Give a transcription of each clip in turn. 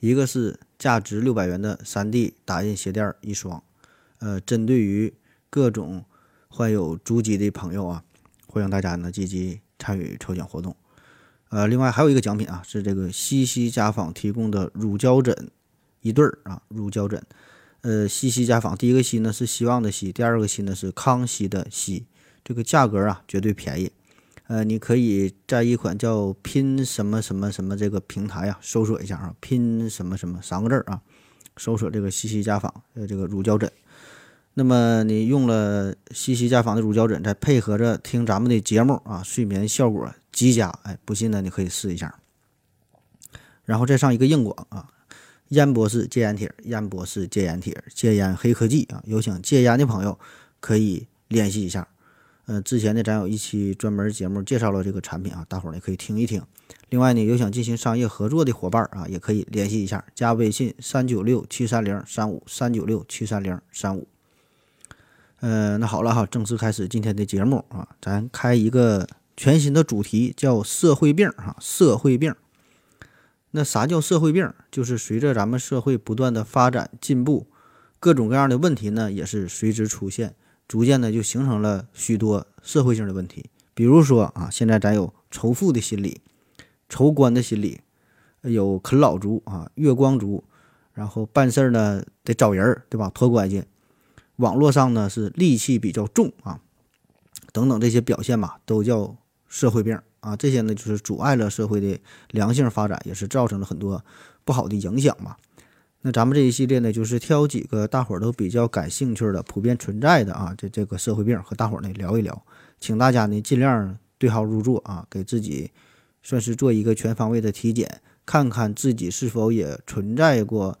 一个是价值600元的 3D 打印鞋垫一双，针对于各种患有足疾的朋友啊，欢迎大家呢积极参与抽奖活动。另外还有一个奖品啊，是这个西西家纺提供的乳胶枕一对儿啊，乳胶枕。西西家纺，第一个西呢是希望的西，第二个西呢是康熙的西，这个价格啊绝对便宜。你可以在一款叫拼什么什么什么这个平台啊搜索一下啊，拼什么什么三个字啊，搜索这个西西家纺这个乳胶枕。那么你用了西西家纺的乳胶枕，再配合着听咱们的节目啊，睡眠效果极佳。哎，不信呢你可以试一下。然后再上一个硬广啊，烟博士戒烟帖，烟博士戒烟帖，戒烟黑科技啊，有想戒烟的朋友可以联系一下。之前呢，咱有一期专门节目介绍了这个产品啊，大伙儿呢可以听一听。另外呢，有想进行商业合作的伙伴啊，也可以联系一下，加微信396730353 396730335。那好了哈，正式开始今天的节目啊，咱开一个全新的主题，叫社会病哈，社会病。那啥叫社会病？就是随着咱们社会不断的发展进步，各种各样的问题呢，也是随之出现。逐渐的就形成了许多社会性的问题，比如说啊，现在咱有仇富的心理、仇官的心理，有啃老族啊、月光族，然后办事呢得找人，对吧？托关系，网络上呢是戾气比较重啊，等等这些表现吧，都叫社会病啊。这些呢就是阻碍了社会的良性发展，也是造成了很多不好的影响嘛。那咱们这一系列呢，就是挑几个大伙儿都比较感兴趣的、普遍存在的啊，这个社会病和大伙儿呢聊一聊，请大家呢尽量对号入座啊，给自己算是做一个全方位的体检，看看自己是否也存在过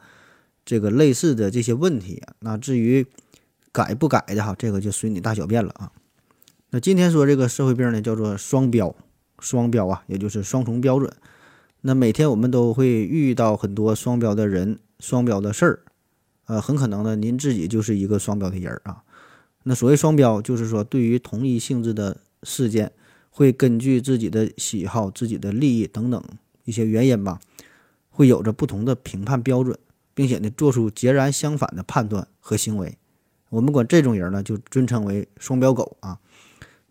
这个类似的这些问题。那至于改不改的哈，这个就随你大小便了啊。那今天说这个社会病呢，叫做双标，双标啊，也就是双重标准。那每天我们都会遇到很多双标的人。双标的事儿，很可能呢，您自己就是一个双标的人啊。那所谓双标，就是说对于同一性质的事件，会根据自己的喜好、自己的利益等等一些原因吧，会有着不同的评判标准，并且呢，做出截然相反的判断和行为。我们管这种人呢，就尊称为双标狗啊。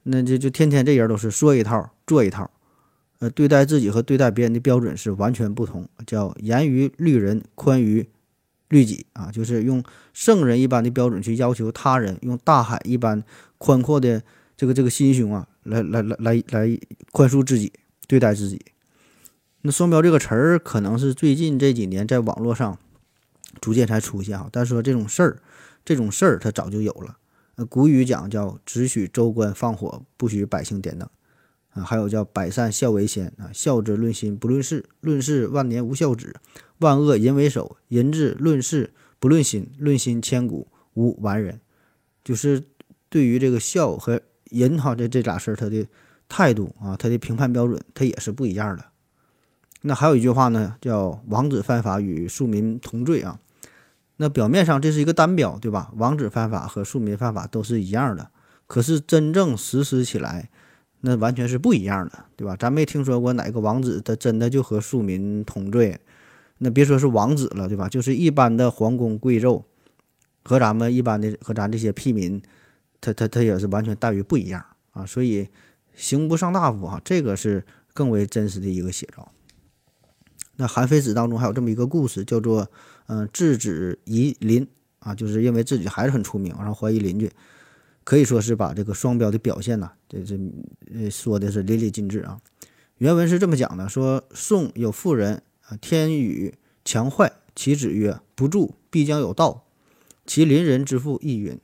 那就天天这人都是说一套做一套。对待自己和对待别人的标准是完全不同，叫严于律人，宽于律己啊，就是用圣人一般的标准去要求他人，用大海一般宽阔的这个心胸啊，来宽恕自己，对待自己。那双标这个词儿可能是最近这几年在网络上逐渐才出现啊，但是说这种事儿它早就有了。古语讲叫只许州官放火，不许百姓点灯。还有叫百善孝为先啊，孝之论心不论事，论事万年无孝子；万恶淫为首，淫之论事不论心，论心千古无完人。就是对于这个孝和淫哈这俩事儿，他的态度啊，他的评判标准，他也是不一样的。那还有一句话呢，叫王子犯法与庶民同罪啊。那表面上这是一个单标，对吧？王子犯法和庶民犯法都是一样的，可是真正实施起来。那完全是不一样的，对吧？咱没听说过哪个王子他真的就和庶民同罪，那别说是王子了，对吧？就是一般的皇宫贵胄和咱们一般的和咱这些屁民，他也是完全待遇不一样啊。所以刑不上大夫啊，这个是更为真实的一个写照。那韩非子当中还有这么一个故事，叫做质子疑邻啊，就是因为自己还是很出名，然后怀疑邻居。可以说是把这个双标的表现呢、啊，这说的是淋漓尽致啊。原文是这么讲的：说宋有妇人啊，天与强坏，其子曰：“不助，必将有道。”其邻人之父亦云：“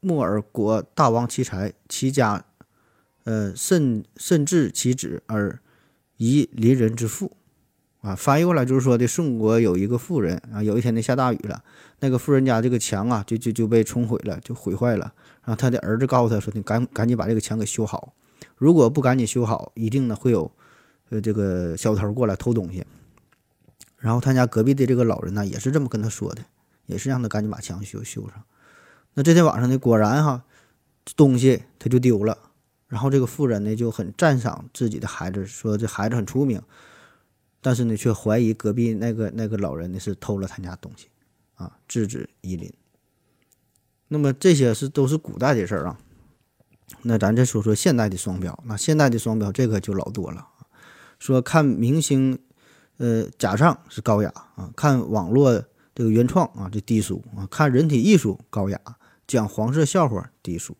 木耳国大王其才，其家甚至其子而疑邻人之父。”啊，翻译过来就是说的，宋国有一个妇人啊，有一天呢下大雨了，那个妇人家这个墙啊就被冲毁了，就毁坏了。然后他的儿子告诉他说：“你赶紧把这个墙给修好，如果不赶紧修好，一定呢会有这个小偷过来偷东西。”然后他家隔壁的这个老人呢也是这么跟他说的，也是让他赶紧把墙修上。那这天晚上呢，果然哈，东西他就丢了。然后这个妇人呢就很赞赏自己的孩子，说这孩子很聪明。但是呢，却怀疑隔壁那个老人呢是偷了他家东西，啊，制止夷陵。那么这些都是古代的事儿啊。那咱再说说现代的双标，那现代的双标这个就老多了。说看明星，假唱是高雅啊；看网络这个原创啊，这低俗啊；看人体艺术高雅，讲黄色笑话低俗。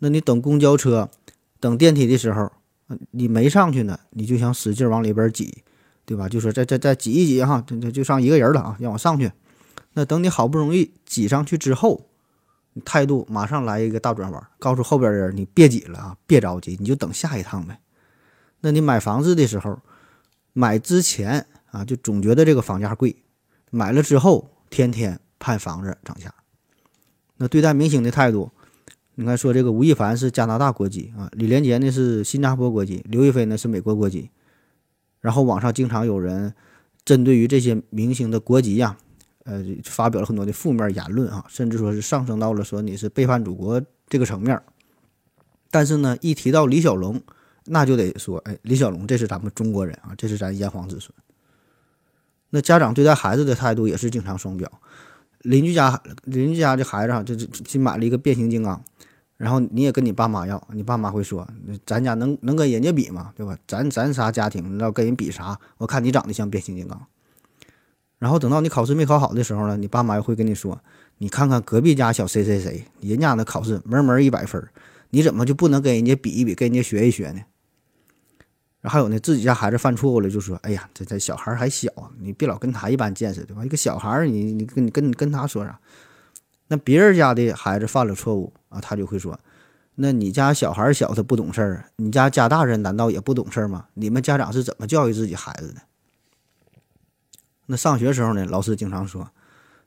那你等公交车、等电梯的时候，你没上去呢，你就想使劲往里边挤。对吧？就说再挤一挤哈，这就上一个人了啊，让我上去。那等你好不容易挤上去之后，你态度马上来一个大转弯，告诉后边人你别挤了啊，别着急，你就等下一趟呗。那你买房子的时候，买之前啊就总觉得这个房价贵，买了之后天天盼房子涨价。那对待明星的态度，你看说这个吴亦凡是加拿大国籍啊，李连杰呢是新加坡国籍，刘亦菲呢是美国国籍。然后网上经常有人针对于这些明星的国籍呀，发表了很多的负面言论啊，甚至说是上升到了说你是背叛祖国这个层面。但是呢，一提到李小龙，那就得说，哎，李小龙这是咱们中国人啊，这是咱炎黄子孙。那家长对待孩子的态度也是经常双标。邻居家这孩子啊，就买了一个变形金刚。然后你也跟你爸妈要，你爸妈会说，咱家能跟人家比吗？对吧？咱啥家庭要跟人比啥？我看你长得像变形金刚。然后等到你考试没考好的时候呢，你爸妈又会跟你说，你看看隔壁家小谁谁谁，人家的考试门100分，你怎么就不能跟人家比一比，跟人家学一学呢？然后还有呢，自己家孩子犯错误了，就说，哎呀，这小孩还小啊，你别老跟他一般见识，对吧？一个小孩你跟他说啥？那别人家的孩子犯了错误啊，他就会说，那你家小孩小他不懂事儿，你家大人难道也不懂事儿吗？你们家长是怎么教育自己孩子的？那上学时候呢，老师经常说，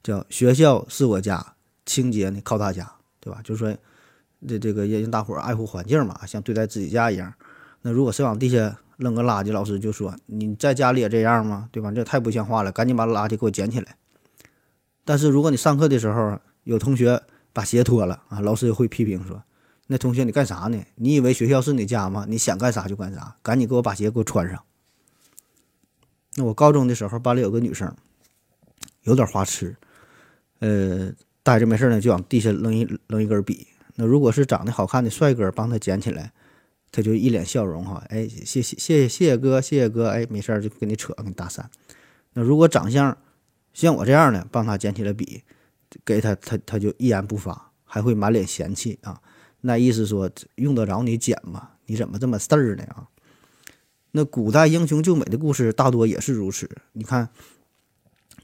叫学校是我家，清洁呢靠大家，对吧？就是说这个也让大伙儿爱护环境嘛，像对待自己家一样。那如果谁往地下扔个垃圾，老师就说，你在家里也这样吗？对吧？这太不像话了，赶紧把垃圾给我捡起来。但是如果你上课的时候有同学把鞋脱了啊，老师会批评说，那同学你干啥呢？你以为学校是你家吗？你想干啥就干啥，赶紧给我把鞋给我穿上。那我高中的时候，班里有个女生有点花痴，呆着没事呢就往地下扔一根笔。那如果是长得好看的帅哥帮她捡起来，她就一脸笑容哈，哎，谢谢哥，谢谢哥，哎，没事就跟你扯，跟你搭讪。那如果长相像我这样的帮她捡起了笔给他就一言不发，还会满脸嫌弃啊！那意思说，用得着你捡吗？你怎么这么事儿呢啊？那古代英雄救美的故事大多也是如此。你看，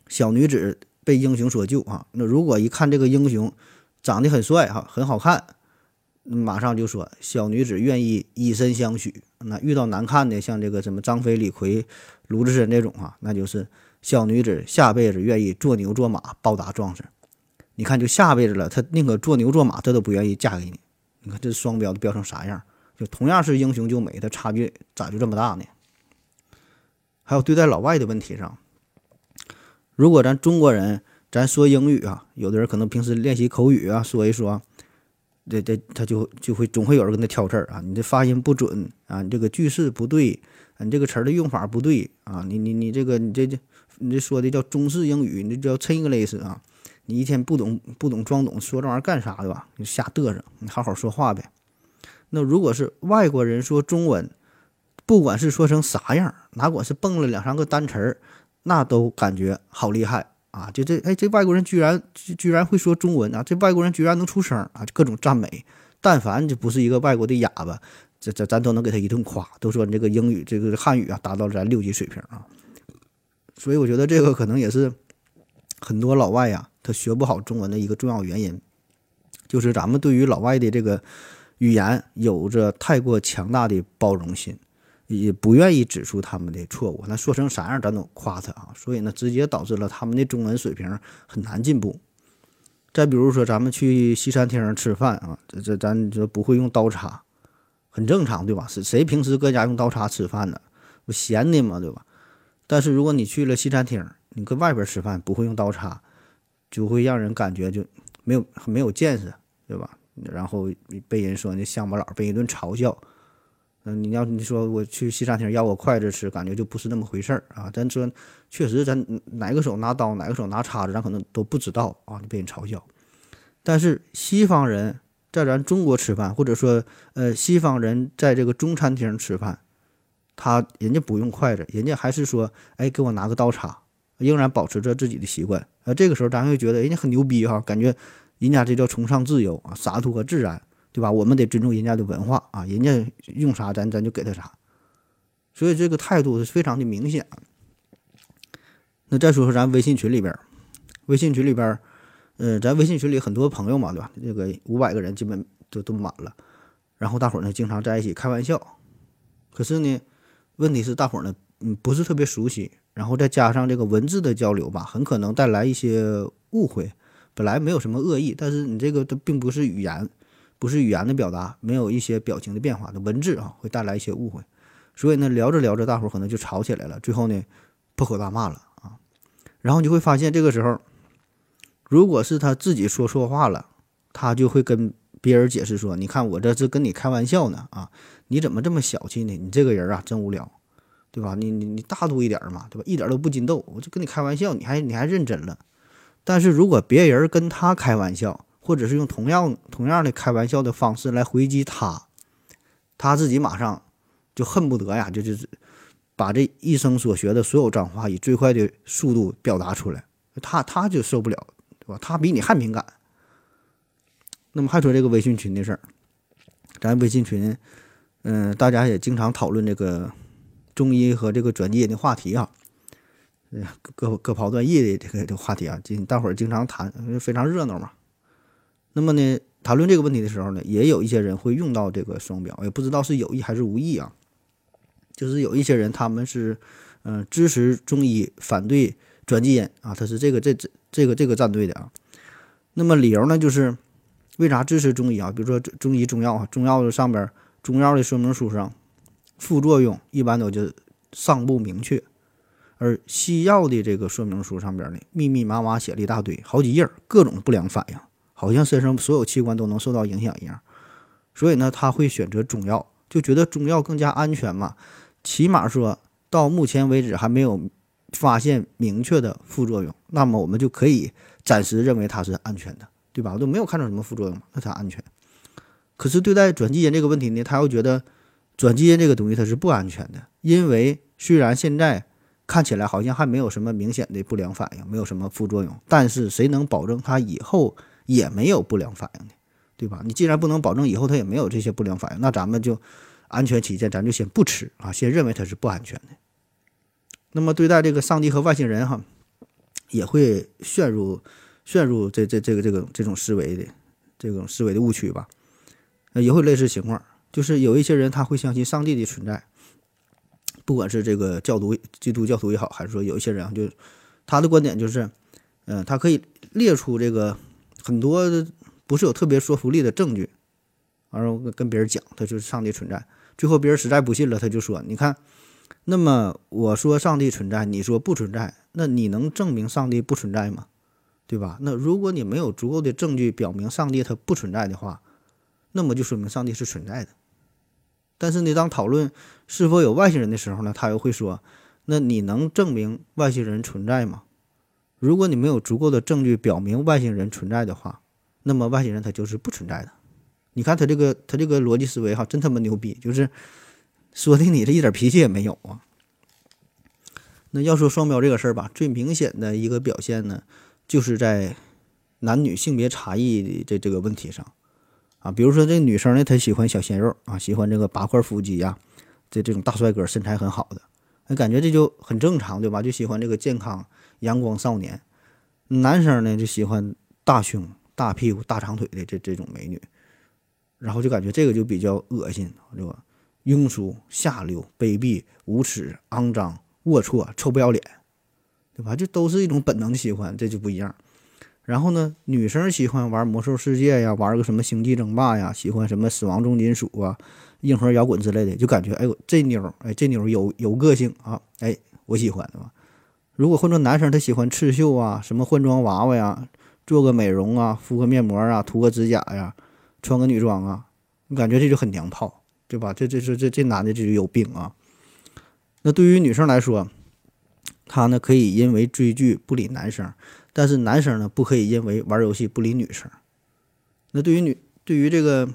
小女子被英雄所救啊，那如果一看这个英雄长得很帅哈，很好看，马上就说小女子愿意以身相许。那遇到难看的，像这个什么张飞、李逵、鲁智深这种啊，那就是小女子下辈子愿意做牛做马报答壮士。你看，就下辈子了，他宁可做牛做马，他都不愿意嫁给你。你看这双标都标成啥样？就同样是英雄救美，他差距咋就这么大呢？还有对待老外的问题上，如果咱中国人咱说英语啊，有的人可能平时练习口语啊，说一说，这他就会总会有人跟他挑刺儿啊，你这发音不准啊，你这个句式不对，你这个词儿的用法不对啊，你这说的叫中式英语，你这叫 Chinglish 啊。你一天不懂装懂，说这玩意儿干啥的吧？你瞎嘚瑟，你好好说话呗。那如果是外国人说中文，不管是说成啥样，哪管是蹦了2-3个单词儿，那都感觉好厉害啊！就这，哎，这外国人居然会说中文啊！这外国人居然能出声啊！各种赞美。但凡就不是一个外国的哑巴，咱都能给他一顿夸，都说你这个英语这个汉语啊，达到了咱6级水平啊。所以我觉得这个可能也是很多老外呀，他学不好中文的一个重要原因，就是咱们对于老外的这个语言有着太过强大的包容心，也不愿意指出他们的错误，那说成啥样咱都夸他啊，所以呢，直接导致了他们的中文水平很难进步。再比如说，咱们去西餐厅吃饭啊，这咱就不会用刀叉，很正常，对吧？谁平时搁家用刀叉吃饭呢？不闲的嘛，对吧？但是如果你去了西餐厅，你搁外边吃饭不会用刀叉，就会让人感觉就没有见识，对吧？然后被人说那乡巴佬，被一顿嘲笑。你说我去西餐厅要我筷子吃，感觉就不是那么回事儿啊。咱说确实，咱哪个手拿刀，哪个手拿叉子，咱可能都不知道啊，就被人嘲笑。但是西方人在咱中国吃饭，或者说西方人在这个中餐厅吃饭，人家不用筷子，人家还是说，哎，给我拿个刀叉，仍然保持着自己的习惯。这个时候咱会觉得人家很牛逼哈，感觉人家这叫崇尚自由啊，洒脱和自然。对吧？我们得尊重人家的文化啊，人家用啥咱就给他啥，所以这个态度是非常的明显。那再说说咱微信群里边，咱微信群里很多朋友嘛，对吧？这个500个人基本都满了，然后大伙儿呢经常在一起开玩笑，可是呢，问题是大伙儿呢不是特别熟悉，然后再加上这个文字的交流吧，很可能带来一些误会。本来没有什么恶意，但是你这个它并不是语言。不是语言的表达，没有一些表情的变化的文字啊，会带来一些误会，所以呢，聊着聊着，大伙儿可能就吵起来了，最后呢，破口大骂了啊。然后你就会发现，这个时候，如果是他自己说错话了，他就会跟别人解释说：“你看我这是跟你开玩笑呢啊，你怎么这么小气呢？你这个人啊，真无聊，对吧？你大度一点嘛，对吧？一点都不禁斗，我就跟你开玩笑，你还认真了。但是如果别人跟他开玩笑，或者是用同样的开玩笑的方式来回击他自己马上就恨不得呀，就是把这一生所学的所有脏话以最快的速度表达出来，他就受不了，对吧？他比你还敏感。那么还说这个微信群的事儿，咱微信群，大家也经常讨论这个中医和这个转基因的话题啊，各刨断叶的这个话题啊，大伙儿经常谈，非常热闹嘛。那么呢，谈论这个问题的时候呢，也有一些人会用到这个双标，也不知道是有意还是无意啊。就是有一些人他们是，支持中医，反对转基因啊，他是这个站队的啊。那么理由呢，就是为啥支持中医啊？比如说中医中药啊，中药的上边中药的说明书上，副作用一般都就尚不明确，而西药的这个说明书上边呢，密密麻麻写了一大堆，好几页，各种不良反应。好像身上所有器官都能受到影响一样，所以呢，他会选择中药，就觉得中药更加安全嘛。起码说到目前为止还没有发现明确的副作用，那么我们就可以暂时认为它是安全的，对吧？我都没有看到什么副作用，那它安全。可是对待转基因这个问题呢，他又觉得转基因这个东西它是不安全的，因为虽然现在看起来好像还没有什么明显的不良反应，没有什么副作用，但是谁能保证它以后也没有不良反应的，对吧？你既然不能保证以后它也没有这些不良反应，那咱们就安全起见，咱就先不吃啊，先认为它是不安全的。那么对待这个上帝和外星人哈，也会陷入这种思维的误区吧，也会类似情况，就是有一些人他会相信上帝的存在，不管是这个基督教徒也好，还是说有一些人就他的观点就是，他可以列出这个。很多不是有特别说服力的证据，然后跟别人讲他就是上帝存在，最后别人实在不信了，他就说你看，那么我说上帝存在，你说不存在，那你能证明上帝不存在吗？对吧？那如果你没有足够的证据表明上帝它不存在的话，那么就说明上帝是存在的。但是你当讨论是否有外星人的时候呢，他又会说，那你能证明外星人存在吗？如果你没有足够的证据表明外星人存在的话，那么外星人他就是不存在的。你看他这个逻辑思维哈，真他妈牛逼，就是说的你这一点脾气也没有啊。那要说双标这个事儿吧，最明显的一个表现呢，就是在男女性别差异的这个问题上啊，比如说这个女生呢，她喜欢小鲜肉啊，喜欢这个8块腹肌呀，这种大帅哥身材很好的。感觉这就很正常，对吧？就喜欢这个健康阳光少年。男生呢就喜欢大胸大屁股大长腿的这种美女，然后就感觉这个就比较恶心，对吧？庸俗、下流、卑鄙、无耻、肮脏、龌龊、臭不要脸，对吧？这都是一种本能的喜欢，这就不一样。然后呢，女生喜欢玩魔兽世界呀，玩个什么星际争霸呀，喜欢什么死亡重金属啊、硬核摇滚之类的，就感觉哎呦这妞，哎这妞有个性啊，哎我喜欢，对吧？如果换成男生，他喜欢刺绣啊，什么换装娃娃呀，做个美容啊，敷个面膜啊，涂个指甲呀，穿个女装啊，你感觉这就很娘炮，对吧？这男的这就有病啊。那对于女生来说，她呢可以因为追剧不理男生。但是男生呢，不可以因为玩游戏不理女生。那对于这个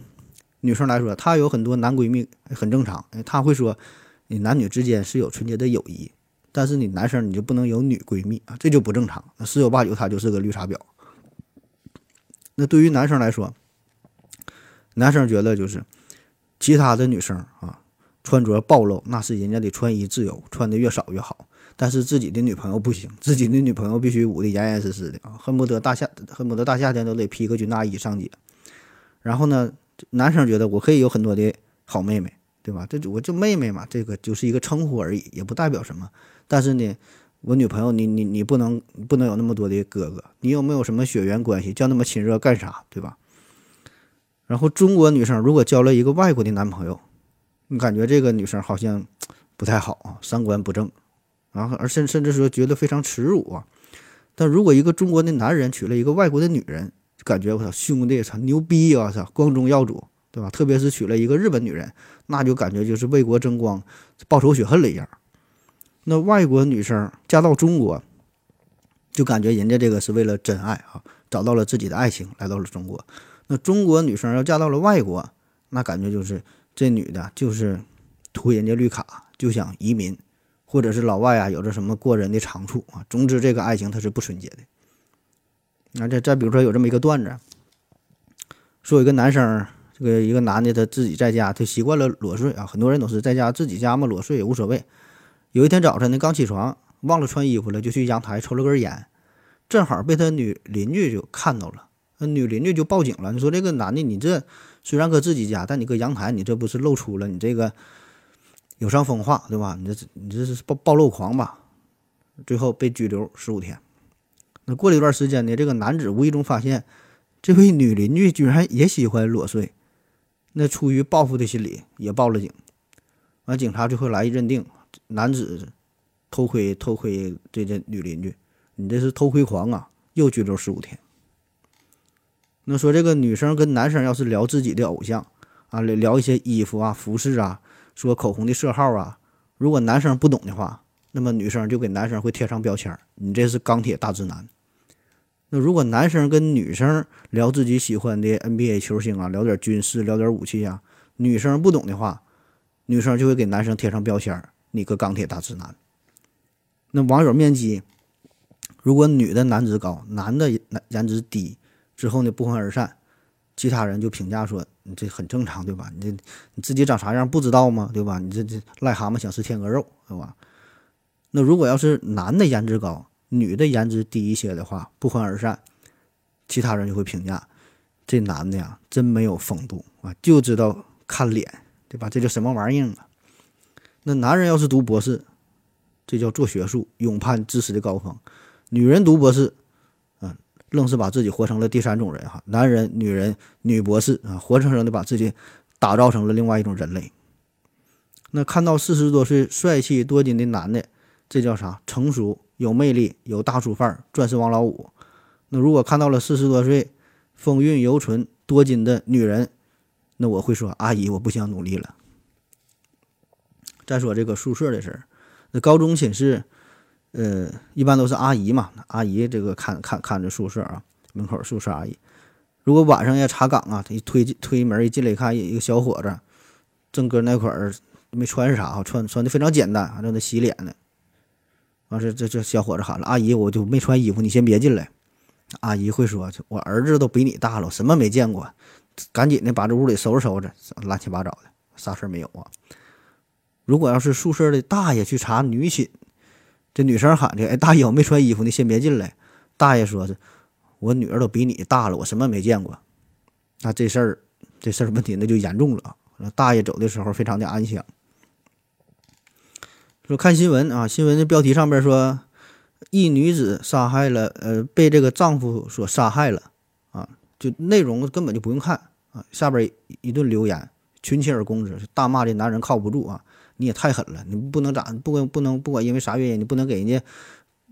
女生来说，她有很多男闺蜜很正常，她会说你男女之间是有纯洁的友谊，但是你男生你就不能有女闺蜜啊，这就不正常。那十有八九她就是个绿茶婊。那对于男生来说，男生觉得就是其他的女生啊，穿着暴露那是人家的穿衣自由，穿的越少越好。但是自己的女朋友不行，自己的女朋友必须捂得严严实实的啊，恨不得大夏天都得披个军大衣上街。然后呢，男生觉得我可以有很多的好妹妹，对吧？这我就妹妹嘛，这个就是一个称呼而已，也不代表什么。但是呢，我女朋友你不能有那么多的哥哥，你有没有什么血缘关系，叫那么亲热干啥，对吧？然后中国女生如果交了一个外国的男朋友，你感觉这个女生好像不太好啊，三观不正。然后，甚至说觉得非常耻辱啊！但如果一个中国的男人娶了一个外国的女人，就感觉我操兄弟，操牛逼啊，操光宗耀祖，对吧？特别是娶了一个日本女人，那就感觉就是为国争光、报仇雪恨了一样。那外国女生嫁到中国，就感觉人家这个是为了真爱啊，找到了自己的爱情，来到了中国。那中国女生要嫁到了外国，那感觉就是这女的就是图人家绿卡，就想移民。或者是老外啊有着什么过人的长处啊，总之这个爱情它是不纯洁的。那再比如说有这么一个段子，说有一个男生，这个一个男的他自己在家，他习惯了裸睡啊，很多人都是在家自己家嘛，裸睡也无所谓。有一天早晨呢刚起床忘了穿衣服了，就去阳台抽了根烟，正好被他女邻居就看到了，那女邻居就报警了。你说这个男的你这虽然搁自己家，但你搁阳台，你这不是露出了，你这个有伤风化，对吧？你这是暴露狂吧？最后被拘留15天。那过了一段时间呢，这个男子无意中发现，这位女邻居居然也喜欢裸睡。那出于报复的心理，也报了警。完，警察最后来一认定，男子偷窥这女邻居，你这是偷窥狂啊！又拘留15天。那说这个女生跟男生要是聊自己的偶像啊，聊一些衣服啊、服饰啊。说口红的色号啊，如果男生不懂的话，那么女生就给男生会贴上标签，你这是钢铁大直男。那如果男生跟女生聊自己喜欢的 NBA 球星啊，聊点军事，聊点武器啊，女生不懂的话，女生就会给男生贴上标签，你个钢铁大直男。那网友面基，如果女的颜值高，男的颜值低之后呢不欢而散，其他人就评价说你这很正常，对吧？你自己长啥样不知道吗？对吧？你这癞蛤蟆想吃天鹅肉，对吧？那如果要是男的颜值高，女的颜值低一些的话，不欢而散，其他人就会评价这男的呀，真没有风度啊，就知道看脸，对吧？这叫什么玩意儿啊？那男人要是读博士，这叫做学术，勇攀知识的高峰；女人读博士，愣是把自己活成了第三种人哈，男人、女人、女博士啊，活生生的把自己打造成了另外一种人类。那看到40多岁帅气多金的男的，这叫啥？成熟、有魅力、有大叔范儿，钻石王老五。那如果看到了40多岁风韵犹存、多金的女人，那我会说阿姨，我不想努力了。再说这个宿舍的事儿，那高中寝室。一般都是阿姨嘛，阿姨这个看着宿舍啊，门口宿舍阿姨。如果晚上要查岗啊，他一推门一进来一看，一个小伙子，正哥那会儿没穿啥啊，穿的非常简单，正在洗脸呢。完事这小伙子喊了：“阿姨，我就没穿衣服，你先别进来。”阿姨会说：“我儿子都比你大了，什么没见过？赶紧的把这屋里收拾收拾，乱七八糟的，啥事儿没有啊。”如果要是宿舍的大爷去查女寝。这女生喊着：“哎，大爷，我没穿衣服，你先别进来。”大爷说：“我女儿都比你大了，我什么没见过。”那这事儿问题那就严重了，大爷走的时候非常的安详。说看新闻啊，新闻的标题上边说，一女子杀害了，被这个丈夫所杀害了啊，就内容根本就不用看啊。下边一顿留言，群起而攻之，大骂这男人靠不住啊，你也太狠了，你不能咋不管因为啥原因，你不能给人家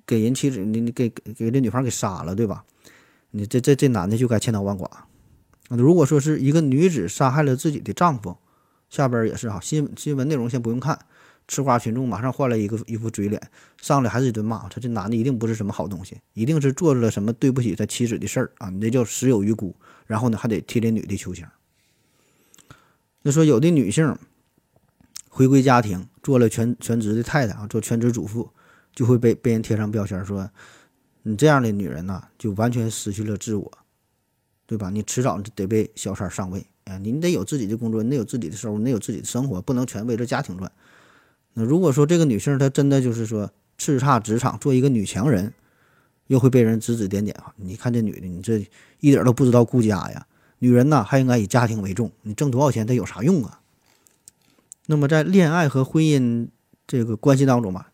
给人妻子，你给这女方给杀了，对吧？你这男的就该千刀万剐。如果说是一个女子杀害了自己的丈夫，下边也是哈，新闻内容先不用看，吃瓜群众马上换了一副嘴脸，上来还是一顿骂，他这男的一定不是什么好东西，一定是做了什么对不起他妻子的事儿啊，你这叫死有余辜。然后呢，还得替这女的求情。那说有的女性回归家庭，做了全职的太太啊，做全职主妇，就会被人贴上标签，说你这样的女人呐，就完全失去了自我。对吧？你迟早得被小三上位啊！你得有自己的工作，你得有自己的收入，你得有自己的生活，不能全围着家庭转。那如果说这个女性她真的就是说叱咤职场，做一个女强人，又会被人指指点点啊！你看这女的，你这一点都不知道顾家呀！女人呢，还应该以家庭为重，你挣多少钱，她有啥用啊？那么在恋爱和婚姻这个关系当中吧，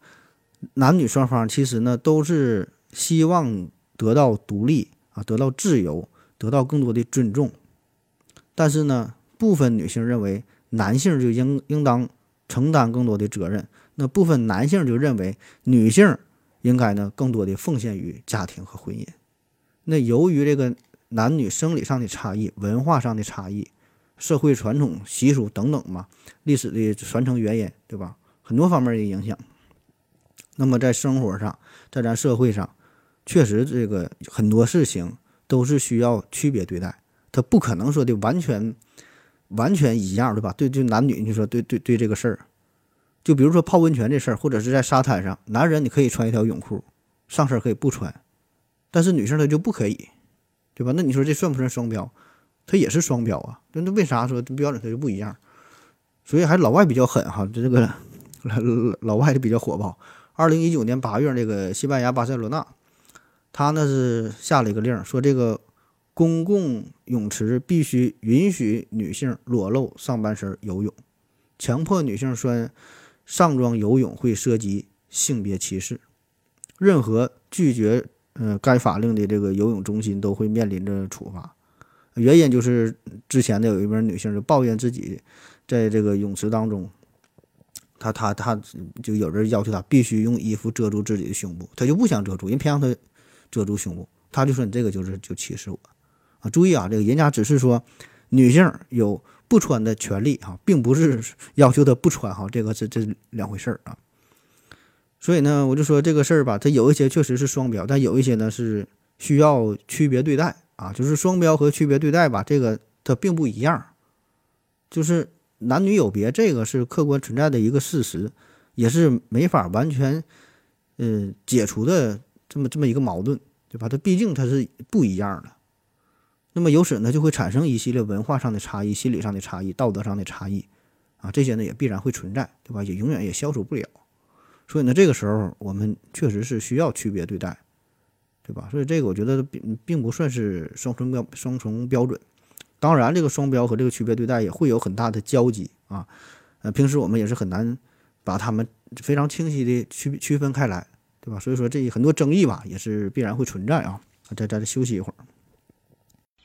男女双方其实呢都是希望得到独立啊，得到自由。得到更多的尊重，但是呢，部分女性认为男性就应当承担更多的责任，那部分男性就认为女性应该呢更多的奉献于家庭和婚姻。那由于这个男女生理上的差异、文化上的差异、社会传统习俗等等嘛，历史的传承原因，对吧？很多方面的影响。那么在生活上，在咱社会上，确实这个很多事情。都是需要区别对待，他不可能说的完全一样，对吧？对，就男女，你说对这个事儿，就比如说泡温泉这事儿，或者是在沙滩上，男人你可以穿一条泳裤，上身可以不穿，但是女生她就不可以，对吧？那你说这算不算双标？它也是双标啊，那为啥说标准它就不一样？所以还老外比较狠哈，这个老外就比较火爆。2019年8月，那个西班牙巴塞罗那。他呢是下了一个令，说这个公共泳池必须允许女性裸露上半身游泳，强迫女性穿上装游泳会涉及性别歧视。任何拒绝该法令的这个游泳中心都会面临着处罚。原因就是之前的有一名女性就抱怨自己在这个泳池当中，她就有人要求她必须用衣服遮住自己的胸部，她就不想遮住，人偏让她。遮住胸部，他就说你这个就歧视我啊！注意啊，这个人家只是说女性有不穿的权利啊，并不是要求她不穿哈、啊，这个这两回事儿啊。所以呢，我就说这个事儿吧，它有一些确实是双标，但有一些呢是需要区别对待啊，就是双标和区别对待吧，这个它并不一样，就是男女有别，这个是客观存在的一个事实，也是没法完全解除的。这么一个矛盾，对吧？它毕竟它是不一样的，那么由此呢就会产生一系列文化上的差异、心理上的差异、道德上的差异啊，这些呢也必然会存在，对吧？也永远也消除不了。所以呢，这个时候我们确实是需要区别对待，对吧？所以这个我觉得并不算是双重标准。当然，这个双标和这个区别对待也会有很大的交集啊。平时我们也是很难把它们非常清晰的区分开来。对吧？所以说这很多争议吧，也是必然会存在啊。在这休息一会儿。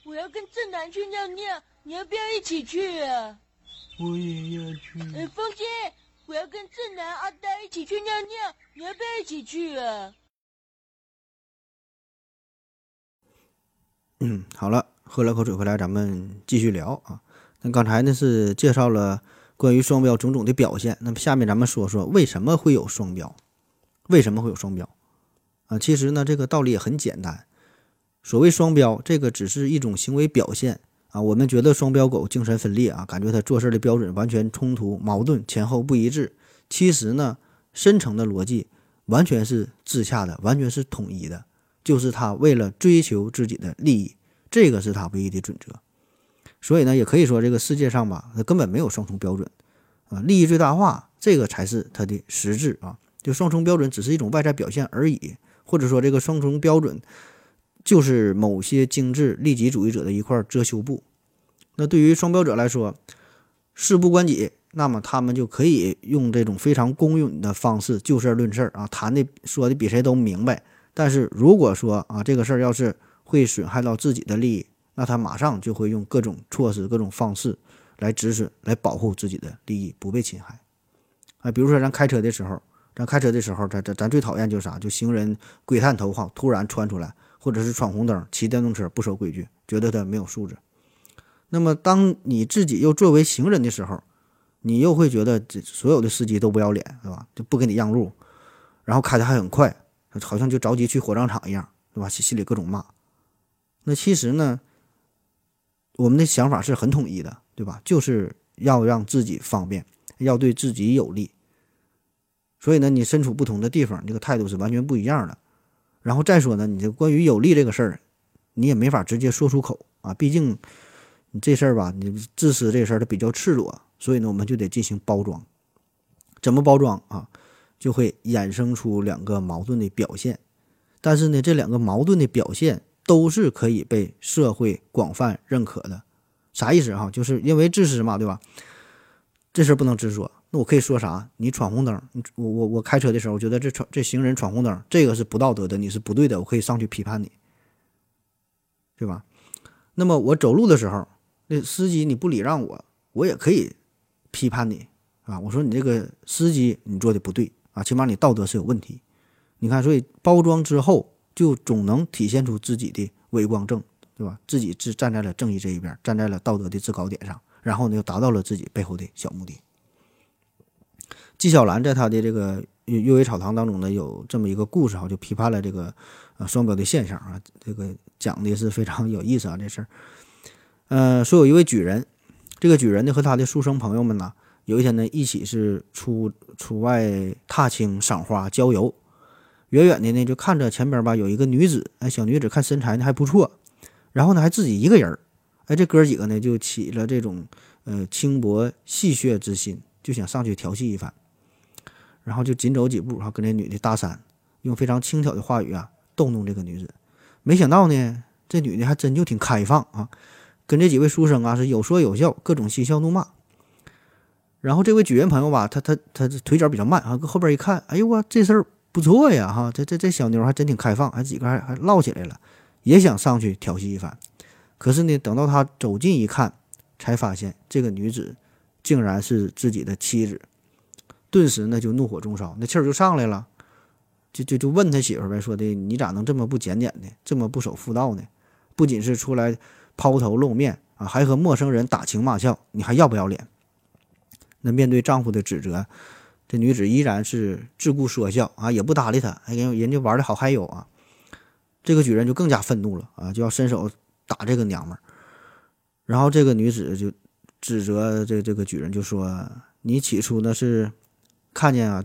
我要跟正南去尿尿，你要不要一起去啊？我也要去。风心，我要跟正南、阿呆一起去尿尿，你要不要一起去啊？好了，喝了口水回来，咱们继续聊啊。那刚才呢是介绍了关于双标种的表现，那么下面咱们说为什么会有双标。为什么会有双标啊？其实呢，这个道理也很简单。所谓双标，这个只是一种行为表现啊。我们觉得双标狗精神分裂啊，感觉他做事的标准完全冲突、矛盾、前后不一致。其实呢，深层的逻辑完全是自洽的，完全是统一的，就是他为了追求自己的利益，这个是他唯一的准则。所以呢，也可以说这个世界上吧，它根本没有双重标准啊，利益最大化这个才是它的实质啊。就双重标准只是一种外在表现而已，或者说这个双重标准就是某些精致利己主义者的一块遮羞布。那对于双标者来说，事不关己，那么他们就可以用这种非常公允的方式就事论事啊，谈的说的比谁都明白。但是如果说啊这个事儿要是会损害到自己的利益，那他马上就会用各种措施各种方式来止损，来保护自己的利益不被侵害。哎，比如说咱开车的时候咱最讨厌就是啥，就行人鬼探头哈突然窜出来，或者是闯红灯骑电动车不守规矩，觉得他没有素质。那么当你自己又作为行人的时候，你又会觉得所有的司机都不要脸，对吧？就不给你让路，然后开得还很快，好像就着急去火葬场一样，对吧？心里各种骂。那其实呢，我们的想法是很统一的，对吧？就是要让自己方便，要对自己有利。所以呢，你身处不同的地方，这个态度是完全不一样的。然后再说呢，你这关于有利这个事儿，你也没法直接说出口啊，毕竟你这事儿吧，你自私这事儿它比较赤裸。所以呢，我们就得进行包装。怎么包装啊？就会衍生出两个矛盾的表现。但是呢，这两个矛盾的表现都是可以被社会广泛认可的。啥意思哈？就是因为自私嘛，对吧？这事不能直说，那我可以说啥？你闯红灯，我开车的时候，我觉得这行人闯红灯，这个是不道德的，你是不对的，我可以上去批判你，对吧？那么我走路的时候，那司机你不礼让我，我也可以批判你啊！我说你这个司机你做的不对啊，起码你道德是有问题。你看，所以包装之后就总能体现出自己的伟光正，对吧？自己站在了正义这一边，站在了道德的制高点上，然后呢又达到了自己背后的小目的。纪晓岚在他的这个阅微草堂当中呢有这么一个故事啊，就批判了这个双标的现象啊，这个讲的是非常有意思啊这事儿。说有一位举人，这个举人呢和他的书生朋友们呢，有一天呢一起是出外踏青、赏花、郊游。远远的呢就看着前边吧有一个女子，哎，小女子看身材呢还不错，然后呢还自己一个人，哎，这哥几个呢就起了这种轻薄戏谑之心，就想上去调戏一番。然后就紧走几步，然后跟这女的搭讪，用非常轻佻的话语啊逗弄这个女子。没想到呢，这女的还真就挺开放啊。跟这几位书生啊是有说有笑，各种嬉笑怒骂。然后这位举人朋友吧，他腿脚比较慢啊，跟后边一看，哎呦哇，这事儿不错呀哈，这小妞还真挺开放，还几个还唠起来了，也想上去调戏一番。可是呢，等到他走近一看，才发现这个女子竟然是自己的妻子，顿时呢就怒火中烧，那气儿就上来了，就问他媳妇呗，说的你咋能这么不检点呢，这么不守妇道呢？不仅是出来抛头露面啊，还和陌生人打情骂俏，你还要不要脸？那面对丈夫的指责，这女子依然是自顾说笑啊，也不搭理他，还跟人家玩的好嗨哟啊！这个举人就更加愤怒了啊，就要伸手打这个娘们儿。然后这个女子就指责这个举人，就说：“你起初呢是看见啊，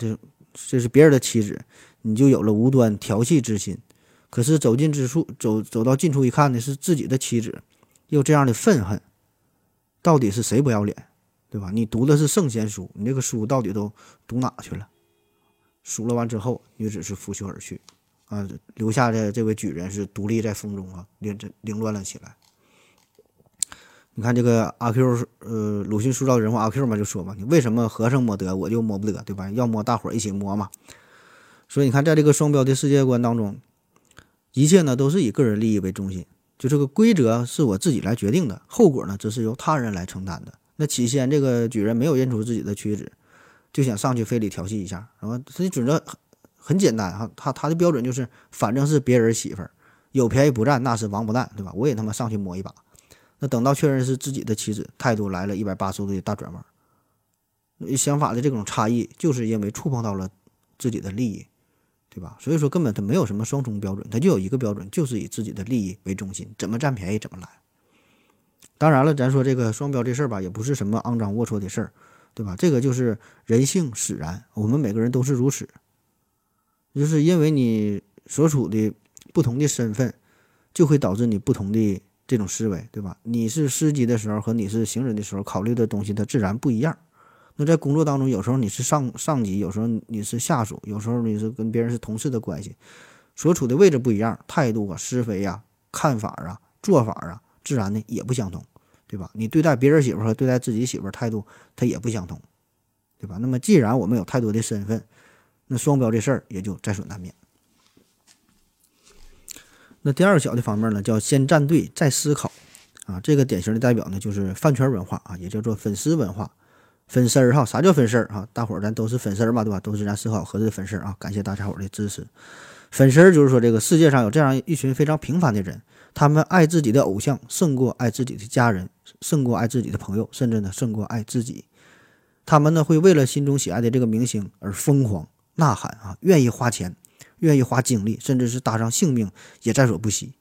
这是别人的妻子，你就有了无端调戏之心。可是走到近处一看呢，是自己的妻子。”又这样的愤恨，到底是谁不要脸，对吧？你读的是圣贤书，你这个书到底都读哪去了？数落完之后，女子是拂袖而去，啊，留下的这位举人是独立在风中啊，凌乱了起来。你看这个阿 Q， 鲁迅塑造人物阿 Q 嘛，就说嘛，你为什么和尚摸得，我就摸不得，对吧？要摸大伙一起摸嘛。所以你看，在这个双标的世界观当中，一切呢都是以个人利益为中心。就这个规则是我自己来决定的，后果呢则是由他人来承担的。那起先这个举人没有认出自己的屈指，就想上去非礼调戏一下，然后他的准则很简单啊，他的标准就是反正是别人媳妇儿，有便宜不占那是王八蛋，对吧？我也他妈上去摸一把。那等到确认是自己的妻子，态度来了180度的大转弯。想法的这种差异就是因为触碰到了自己的利益，对吧？所以说根本它没有什么双重标准，它就有一个标准，就是以自己的利益为中心，怎么占便宜怎么来。当然了，咱说这个双标这事儿吧，也不是什么肮脏龌龊的事儿，对吧？这个就是人性使然，我们每个人都是如此。就是因为你所处的不同的身份，就会导致你不同的这种思维，对吧？你是司机的时候和你是行人的时候考虑的东西它自然不一样。那在工作当中，有时候你是上级，有时候你是下属，有时候你是跟别人是同事的关系，所处的位置不一样，态度啊、思维啊、看法啊、做法啊，自然呢也不相同。对吧？你对待别人媳妇和对待自己媳妇态度，它也不相同，对吧？那么既然我们有太多的身份，那双标这事儿也就在所难免。那第二个小的方面呢，叫先站队再思考啊。这个典型的代表呢，就是饭圈文化啊，也叫做粉丝文化。粉丝儿哈，啥叫粉丝儿哈？大伙儿咱都是粉丝儿嘛，对吧？都是咱思考盒子的粉丝啊，感谢大家伙儿的支持。粉丝儿就是说，这个世界上有这样一群非常平凡的人，他们爱自己的偶像胜过爱自己的家人，胜过爱自己的朋友，甚至呢胜过爱自己。他们呢会为了心中喜爱的这个明星而疯狂呐喊啊，愿意花钱，愿意花精力，甚至是搭上性命也在所不惜。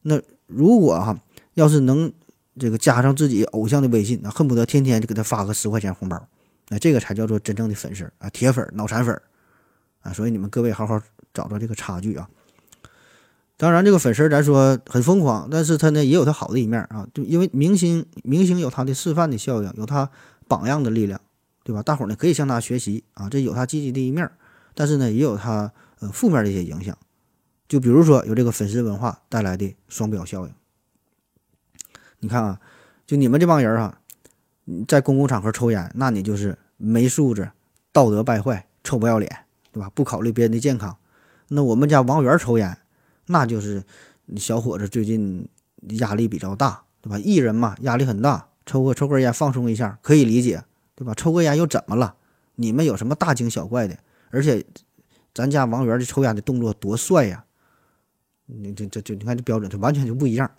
那如果哈、要是能这个加上自己偶像的微信，恨不得天天就给他发个10块钱红包，那这个才叫做真正的粉丝啊，铁粉、脑残粉啊！所以你们各位好好找到这个差距啊。当然，这个粉丝咱说很疯狂，但是他呢也有他好的一面啊，就因为明星有他的示范的效应，有他榜样的力量，对吧？大伙呢可以向他学习啊，这有他积极的一面，但是呢也有他负面的一些影响，就比如说有这个粉丝文化带来的双标效应。你看啊，就你们这帮人啊，在公共场合抽烟，那你就是没素质、道德败坏、臭不要脸，对吧？不考虑别人的健康。那我们家王源抽烟，那就是小伙子最近压力比较大，对吧？艺人嘛，压力很大，抽根烟放松一下可以理解，对吧？抽个烟又怎么了？你们有什么大惊小怪的？而且咱家王源这抽烟的动作多帅呀！你这你看这标准，这完全就不一样。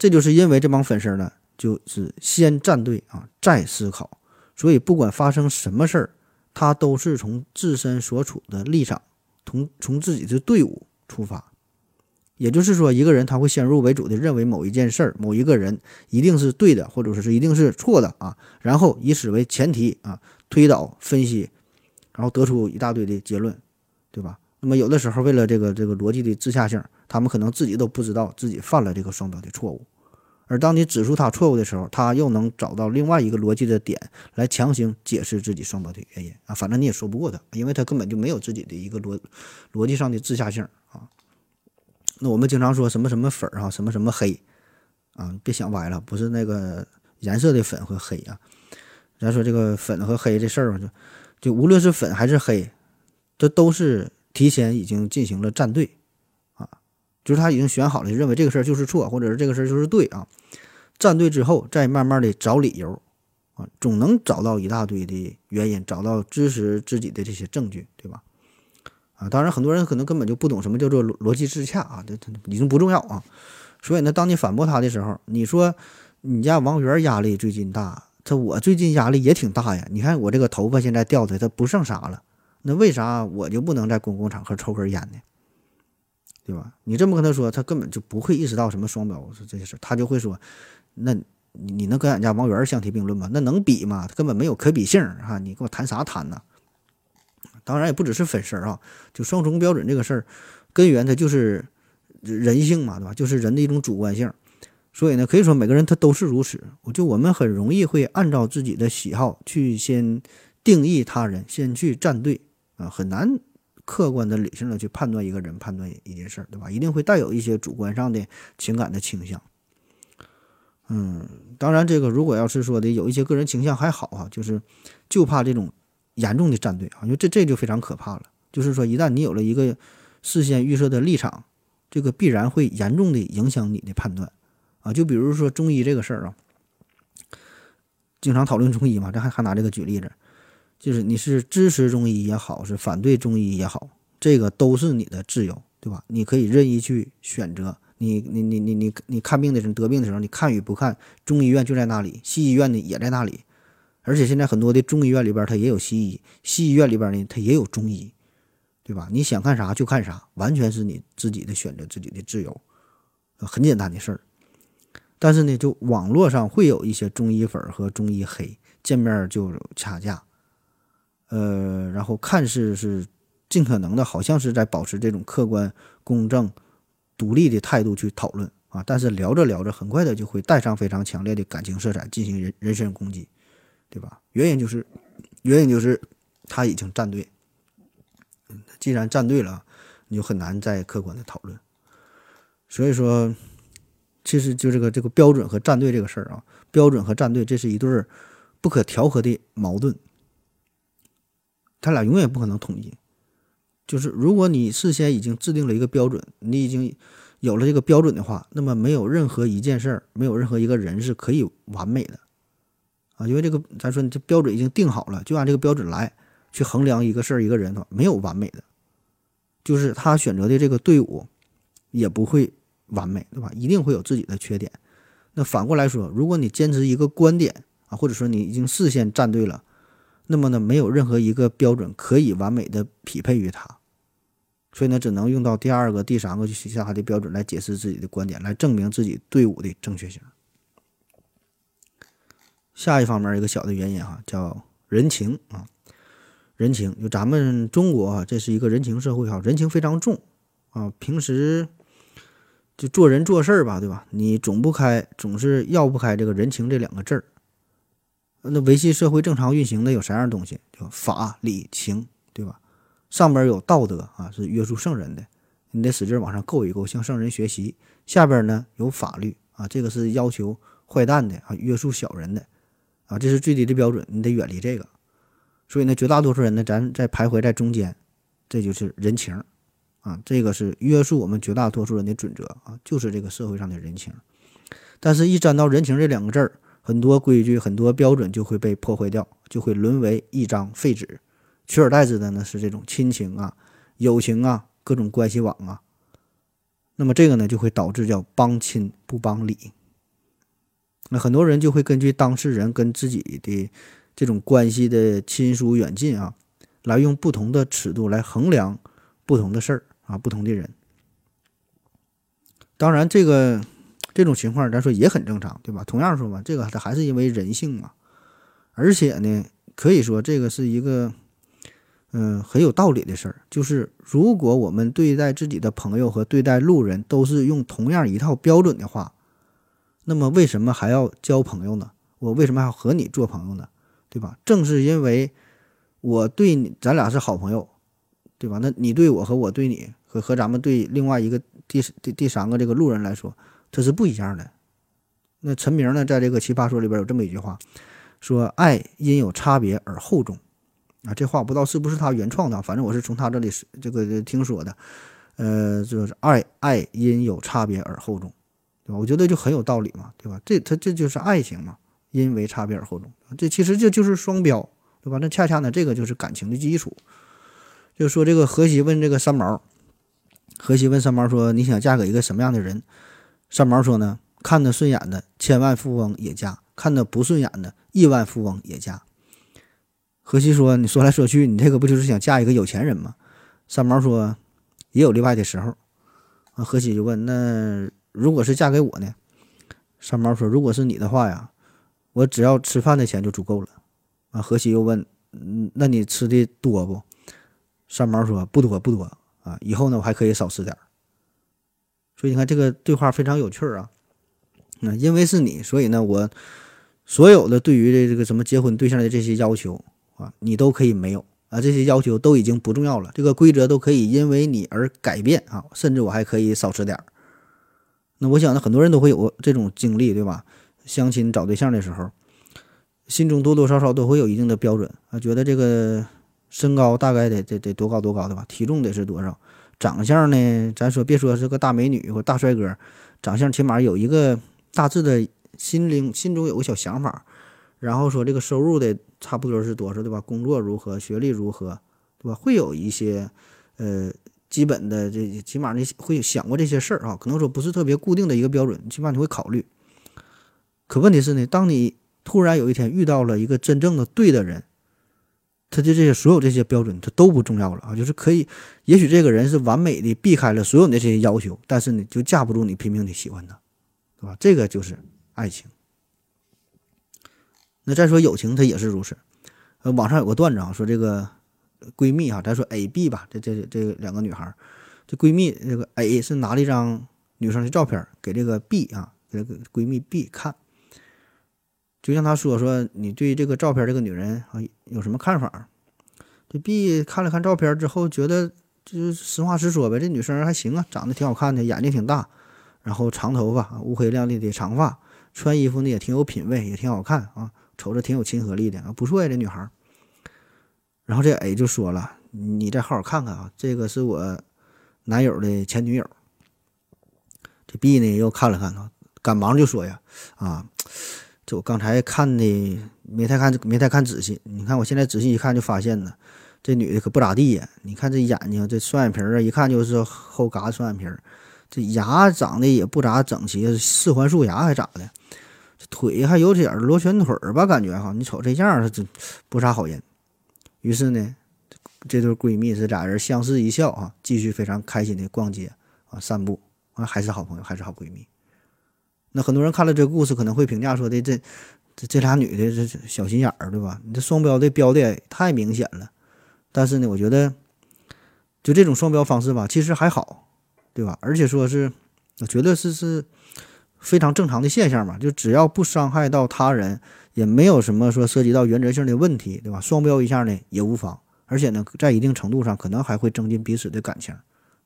这就是因为这帮粉丝呢，就是先站队啊，再思考。所以不管发生什么事儿，他都是从自身所处的立场，从自己的队伍出发。也就是说，一个人他会先入为主的认为某一件事儿、某一个人一定是对的，或者说是一定是错的啊，然后以此为前提啊，推导分析，然后得出一大堆的结论，对吧？那么有的时候为了这个逻辑的自洽性，他们可能自己都不知道自己犯了这个双标的错误，而当你指出他错误的时候，他又能找到另外一个逻辑的点来强行解释自己双标的原因啊，反正你也说不过他，因为他根本就没有自己的一个逻辑上的自洽性啊。那我们经常说什么什么粉啊，什么什么黑啊，别想歪了，不是那个颜色的粉和黑啊。咱说这个粉和黑这事儿，就无论是粉还是黑，这都是提前已经进行了站队。就是他已经选好了，认为这个事儿就是错，或者是这个事儿就是对啊。站队之后，再慢慢的找理由啊，总能找到一大堆的原因，找到支持自己的这些证据，对吧？啊，当然很多人可能根本就不懂什么叫做逻辑自洽啊，这已经不重要啊。所以呢，当你反驳他的时候，你说你家王源压力最近大，我最近压力也挺大呀。你看我这个头发现在掉的，它不剩啥了，那为啥我就不能在公共场合抽根烟呢？对吧？你这么跟他说，他根本就不会意识到什么双标这些事，他就会说，那你能跟俺家王源相提并论吗？那能比吗？他根本没有可比性啊！你跟我谈啥谈呢？当然也不只是粉丝啊，就双重标准这个事儿，根源它就是人性嘛，对吧？就是人的一种主观性。所以呢，可以说每个人他都是如此。我们很容易会按照自己的喜好去先定义他人，先去站队啊，很难客观的理性的去判断一个人，判断一件事儿，对吧？一定会带有一些主观上的情感的倾向。当然这个如果要是说的有一些个人倾向还好啊，就怕这种严重的站队啊，因为这就非常可怕了。就是说一旦你有了一个事先预设的立场，这个必然会严重的影响你的判断啊。就比如说中医这个事儿啊，经常讨论中医嘛，这还拿这个举例子。就是你是支持中医也好，是反对中医也好，这个都是你的自由，对吧？你可以任意去选择。你看病的人得病的时候，你看与不看，中医院就在那里，西医院呢也在那里。而且现在很多的中医院里边它也有西医，西医院里边呢它也有中医，对吧？你想看啥就看啥，完全是你自己的选择，自己的自由，很简单的事儿。但是呢，就网络上会有一些中医粉和中医黑，见面就掐架。然后看似是尽可能的，好像是在保持这种客观、公正、独立的态度去讨论啊，但是聊着聊着，很快的就会带上非常强烈的感情色彩，进行人身攻击，对吧？原因就是他已经站队，既然站队了，你就很难再客观的讨论。所以说，其实就这个标准和站队这个事儿啊，标准和站队这是一对不可调和的矛盾，他俩永远不可能统一。就是如果你事先已经制定了一个标准，你已经有了这个标准的话，那么没有任何一件事儿，没有任何一个人是可以完美的啊，因为这个咱说这标准已经定好了，就按这个标准来去衡量一个事儿一个人的话，没有完美的，就是他选择的这个队伍也不会完美，对吧？一定会有自己的缺点。那反过来说，如果你坚持一个观点啊，或者说你已经事先站队了，那么呢，没有任何一个标准可以完美的匹配于它，所以呢，只能用到第二个、第三个去写下它的标准来解释自己的观点，来证明自己队伍的正确性。下一方面一个小的原因哈，叫人情啊，人情就咱们中国啊，这是一个人情社会哈，人情非常重啊，平时就做人做事儿吧，对吧？你总是绕不开这个人情这两个字儿。那维系社会正常运行的有啥样东西？就法理情，对吧？上边有道德啊，是约束圣人的，你得使劲往上够一够，向圣人学习。下边呢有法律啊，这个是要求坏蛋的啊，约束小人的啊，这是最低的标准，你得远离这个。所以呢，绝大多数人呢，咱在徘徊在中间，这就是人情啊，这个是约束我们绝大多数人的准则啊，就是这个社会上的人情。但是，一沾到人情这两个字儿，很多规矩、很多标准就会被破坏掉，就会沦为一张废纸。取而代之的呢是这种亲情啊、友情啊、各种关系网啊。那么这个呢就会导致叫帮亲不帮理。那很多人就会根据当事人跟自己的这种关系的亲疏远近啊，来用不同的尺度来衡量不同的事儿啊、不同的人。当然这种情况咱说也很正常，对吧？同样说嘛，这个还是因为人性嘛，而且呢，可以说这个是一个，很有道理的事儿。就是如果我们对待自己的朋友和对待路人都是用同样一套标准的话，那么为什么还要交朋友呢？我为什么还要和你做朋友呢？对吧？正是因为我对你，咱俩是好朋友，对吧？那你对我和我对你和咱们对另外一个第三个这个路人来说，这是不一样的。那陈明呢，在这个《奇葩说》里边有这么一句话，说爱因有差别而厚重啊。这话不知道是不是他原创的，反正我是从他这里这个听说的。就是爱因有差别而厚重，对吧？我觉得就很有道理嘛，对吧？这就是爱情嘛，因为差别而厚重。这其实这就是双标，对吧？那恰恰呢，这个就是感情的基础。就说这个荷西问这个三毛，荷西问三毛说：“你想嫁给一个什么样的人？”三毛说呢，看得顺眼的千万富翁也嫁，看得不顺眼的亿万富翁也嫁。荷西说，你说来说去，你这个不就是想嫁一个有钱人吗？三毛说，也有例外的时候啊。荷西就问，那如果是嫁给我呢？三毛说，如果是你的话呀，我只要吃饭的钱就足够了啊。荷西又问，那你吃的多不？三毛说，不多啊，以后呢我还可以少吃点。所以你看这个对话非常有趣啊。因为是你，所以呢我所有的对于这个什么结婚对象的这些要求啊，你都可以没有啊，这些要求都已经不重要了，这个规则都可以因为你而改变啊，甚至我还可以少吃点。那我想呢，很多人都会有这种经历，对吧？相亲找对象的时候，心中多多少少都会有一定的标准啊，觉得这个身高大概得多高，对吧？体重得是多少？长相呢，咱说别说是个大美女或大帅哥，长相起码有一个大致的心中有个小想法。然后说这个收入得差不多是多少，对吧？工作如何，学历如何，对吧？会有一些基本的，这起码你会想过这些事儿啊，可能说不是特别固定的一个标准，起码你会考虑。可问题是呢，当你突然有一天遇到了一个真正的对的人，他的这些所有这些标准，他都不重要了啊！就是可以，也许这个人是完美的避开了所有的这些要求，但是你就架不住你拼命的喜欢他，对吧？这个就是爱情。那再说友情，它也是如此。网上有个段子啊，说这个闺蜜啊，咱说 A、B 吧，这两个女孩，这闺蜜这个 A 是拿了一张女生的照片给这个 B 啊，给这个闺蜜 B 看。就像他说你对这个照片这个女人啊有什么看法？这 B 看了看照片之后，觉得就是实话实说呗，这女生还行啊，长得挺好看的，眼睛挺大，然后长头发，乌黑亮丽的长发，穿衣服呢也挺有品位，也挺好看啊，瞅着挺有亲和力的啊，不错呀这女孩。然后这 A 就说了，你再好好看看啊，这个是我男友的前女友。这 B 呢又看了看啊，赶忙就说呀，啊，这我刚才看的没太看仔细，你看我现在仔细一看就发现呢，这女的可不咋地呀，你看这眼睛，这双眼皮啊，一看就是后嘎双眼皮，这牙长得也不咋整齐，四环素牙还咋的，这腿还有点螺旋腿吧感觉哈，你瞅这样这不啥好人。于是呢，这对闺蜜是俩人相视一笑啊，继续非常开心的逛街啊散步啊，还是好朋友，还是好闺蜜。那很多人看了这个故事可能会评价说的这俩女的这小心眼儿对吧，你这双标的标的也太明显了。但是呢，我觉得就这种双标方式吧，其实还好，对吧？而且说是，我觉得是非常正常的现象嘛。就只要不伤害到他人，也没有什么说涉及到原则性的问题，对吧？双标一下呢也无妨，而且呢，在一定程度上可能还会增进彼此的感情，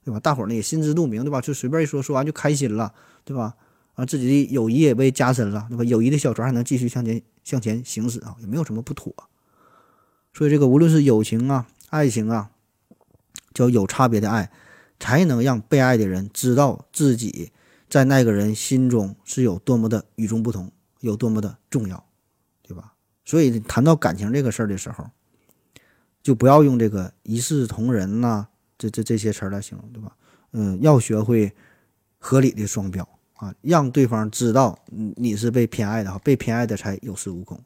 对吧？大伙儿呢也心知肚明，对吧？就随便一说，说完就开心了，对吧？啊，自己的友谊也被加深了，对吧？友谊的小船还能继续向前行驶啊，也没有什么不妥。所以这个无论是友情啊，爱情啊，叫有差别的爱，才能让被爱的人知道自己在那个人心中是有多么的与众不同，有多么的重要，对吧？所以谈到感情这个事儿的时候，就不要用这个一视同仁呐、啊，这些词儿来形容，对吧？要学会合理的双标啊，让对方知道你是被偏爱的，被偏爱的才有恃无恐。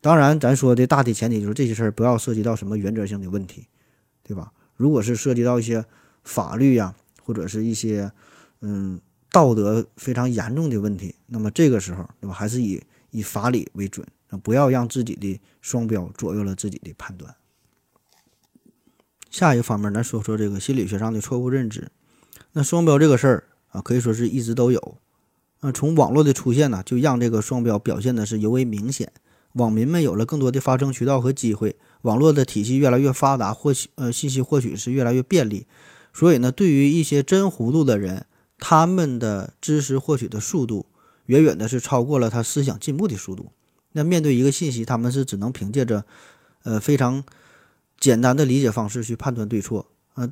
当然咱说的大体前提就是这些事儿不要涉及到什么原则性的问题，对吧？如果是涉及到一些法律呀、啊、或者是一些道德非常严重的问题，那么这个时候对吧，还是以法理为准，不要让自己的双标左右了自己的判断。下一个方面咱说说这个心理学上的错误认知。那双标这个事儿啊，可以说是一直都有。那从网络的出现呢，就让这个双标表现的是尤为明显。网民们有了更多的发声渠道和机会，网络的体系越来越发达，信息获取是越来越便利，所以呢，对于一些真糊涂的人，他们的知识获取的速度远远的是超过了他思想进步的速度。那面对一个信息，他们是只能凭借着非常简单的理解方式去判断对错啊。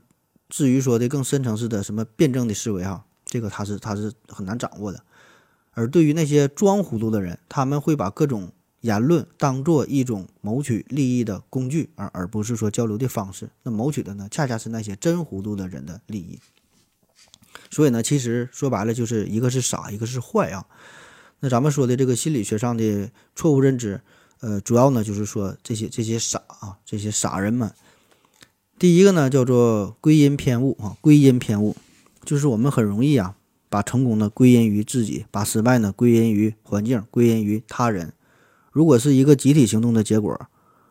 至于说的更深层次的什么辩证的思维哈，这个他是很难掌握的。而对于那些装糊涂的人，他们会把各种言论当作一种谋取利益的工具，而不是说交流的方式。那谋取的呢，恰恰是那些真糊涂的人的利益。所以呢，其实说白了就是一个是傻，一个是坏啊。那咱们说的这个心理学上的错误认知，主要呢就是说这些傻啊，这些傻人们。第一个呢叫做归因偏误啊，归因偏误就是我们很容易啊，把成功呢归因于自己，把失败呢归因于环境，归因于他人。如果是一个集体行动的结果，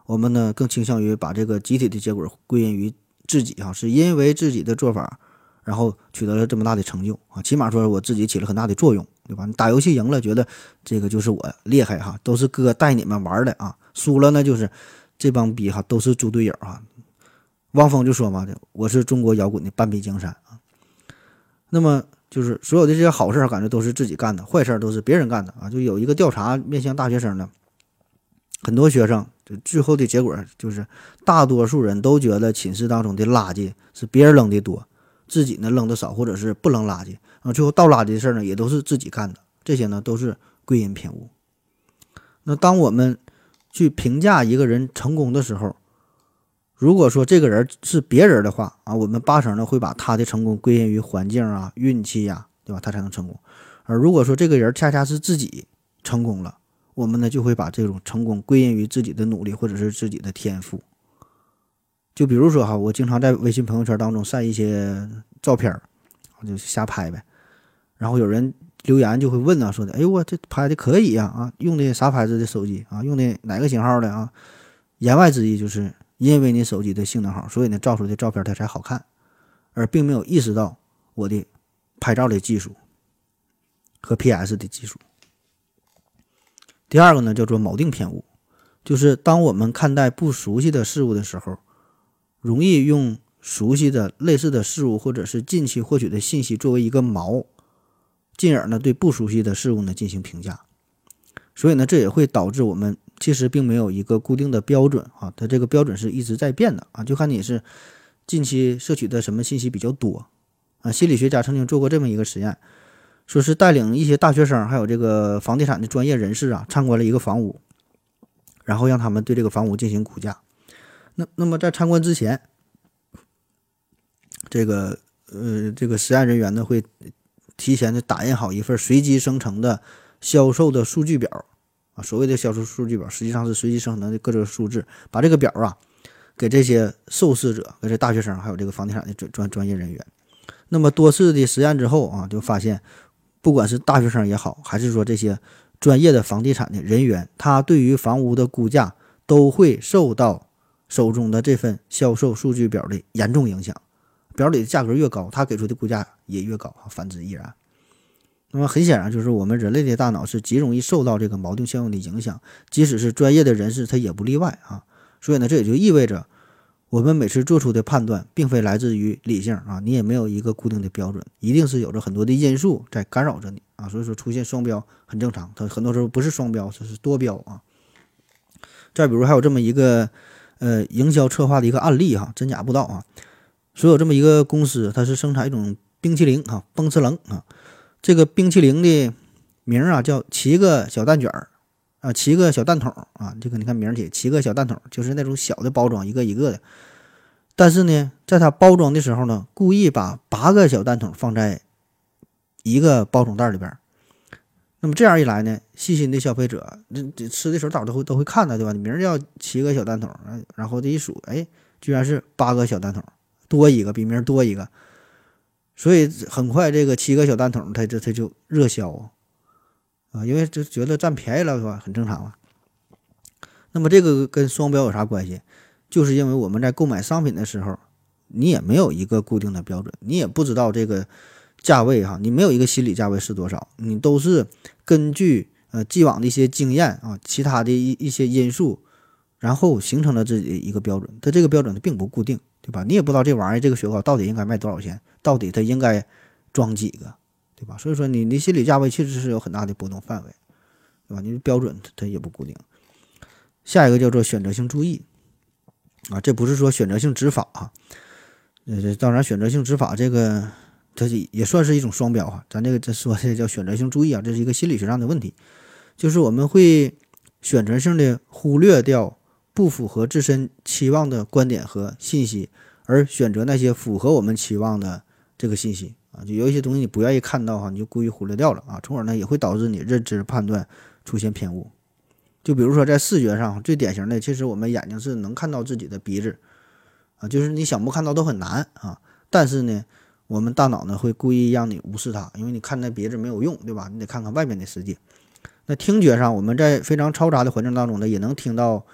我们呢更倾向于把这个集体的结果归因于自己啊，是因为自己的做法，然后取得了这么大的成就啊，起码说我自己起了很大的作用，对吧？你打游戏赢了，觉得这个就是我厉害哈，都是哥带你们玩的啊；输了呢，就是这帮逼哈，都是猪队友哈。汪峰就说嘛，我是中国摇滚的半壁江山啊。那么就是所有的这些好事，感觉都是自己干的，坏事都是别人干的啊。就有一个调查面向大学生呢。很多学生最后的结果就是大多数人都觉得寝室当中的垃圾是别人扔的多，自己呢扔的少，或者是不扔垃圾，然后最后倒垃圾的事呢也都是自己干的。这些呢都是归因偏误。那当我们去评价一个人成功的时候，如果说这个人是别人的话啊，我们80%呢会把他的成功归因于环境啊、运气啊，对吧？他才能成功。而如果说这个人恰恰是自己成功了，我们呢就会把这种成功归因于自己的努力或者是自己的天赋。就比如说哈，我经常在微信朋友圈当中晒一些照片，我就瞎拍呗。然后有人留言就会问啊，说的，哎呦，我这拍的可以啊，啊，用的啥牌子的手机啊，用的哪个型号的啊？言外之意就是因为你手机的性能好，所以呢照出的照片它才好看，而并没有意识到我的拍照的技术和 PS 的技术。第二个呢叫做锚定偏误，就是当我们看待不熟悉的事物的时候，容易用熟悉的类似的事物或者是近期获取的信息作为一个锚进而呢对不熟悉的事物呢进行评价。所以呢这也会导致我们其实并没有一个固定的标准啊，它这个标准是一直在变的啊，就看你是近期摄取的什么信息比较多啊。心理学家曾经做过这么一个实验，说是带领一些大学生还有这个房地产的专业人士啊参观了一个房屋，然后让他们对这个房屋进行估价。那么在参观之前，这个实验人员呢会提前的打印好一份随机生成的销售的数据表啊，所谓的销售数据表实际上是随机生成的各种数字，把这个表啊给这些受试者，给这大学生还有这个房地产的专业人员。那么多次的实验之后啊，就发现不管是大学生也好，还是说这些专业的房地产的人员，他对于房屋的估价都会受到手中的这份销售数据表的严重影响，表里的价格越高，他给出的估价也越高，反之亦然。那么很显然就是我们人类的大脑是极容易受到这个锚定效应的影响，即使是专业的人士他也不例外啊。所以呢这也就意味着我们每次做出的判断并非来自于理性啊，你也没有一个固定的标准，一定是有着很多的因素在干扰着你啊。所以说出现双标很正常，它很多时候不是双标，这是多标啊。再比如还有这么一个营销策划的一个案例哈，真假不道啊。所以有这么一个公司，它是生产一种冰淇淋啊，蹦次棱啊。这个冰淇淋的名啊叫七个小蛋卷儿啊，七个小蛋筒啊，这个你看名写七个小蛋筒，就是那种小的包装，一个一个的。但是呢，在它包装的时候呢，故意把8个小蛋筒放在一个包装袋里边。那么这样一来呢，细心的消费者这吃的时候都会看到，对吧？你名叫七个小蛋筒，然后这一数，哎，居然是8个小蛋筒。多一个比名多一个，所以很快这个7个小蛋筒它就热销啊，因为就觉得占便宜了是吧，很正常了。那么这个跟双标有啥关系？就是因为我们在购买商品的时候，你也没有一个固定的标准，你也不知道这个价位哈，你没有一个心理价位是多少，你都是根据既往的一些经验啊，其他的一些因素，然后形成了自己一个标准，它这个标准它并不固定。对吧？你也不知道这玩意儿，这个雪糕到底应该卖多少钱，到底它应该装几个，对吧？所以说你的心理价位其实是有很大的波动范围，对吧？你的标准它也不固定。下一个叫做选择性注意啊，这不是说选择性执法啊，当然选择性执法这个它也算是一种双标啊。咱这说这叫选择性注意啊，这是一个心理学上的问题，就是我们会选择性的忽略掉不符合自身期望的观点和信息，而选择那些符合我们期望的这个信息啊，就有一些东西你不愿意看到哈，你就故意忽略掉了啊，从而呢也会导致你认知判断出现偏误。就比如说在视觉上最典型的，其实我们眼睛是能看到自己的鼻子啊，就是你想不看到都很难啊，但是呢我们大脑呢会故意让你无视它，因为你看那鼻子没有用，对吧？你得看看外面的世界。那听觉上，我们在非常嘈杂的环境当中呢也能听到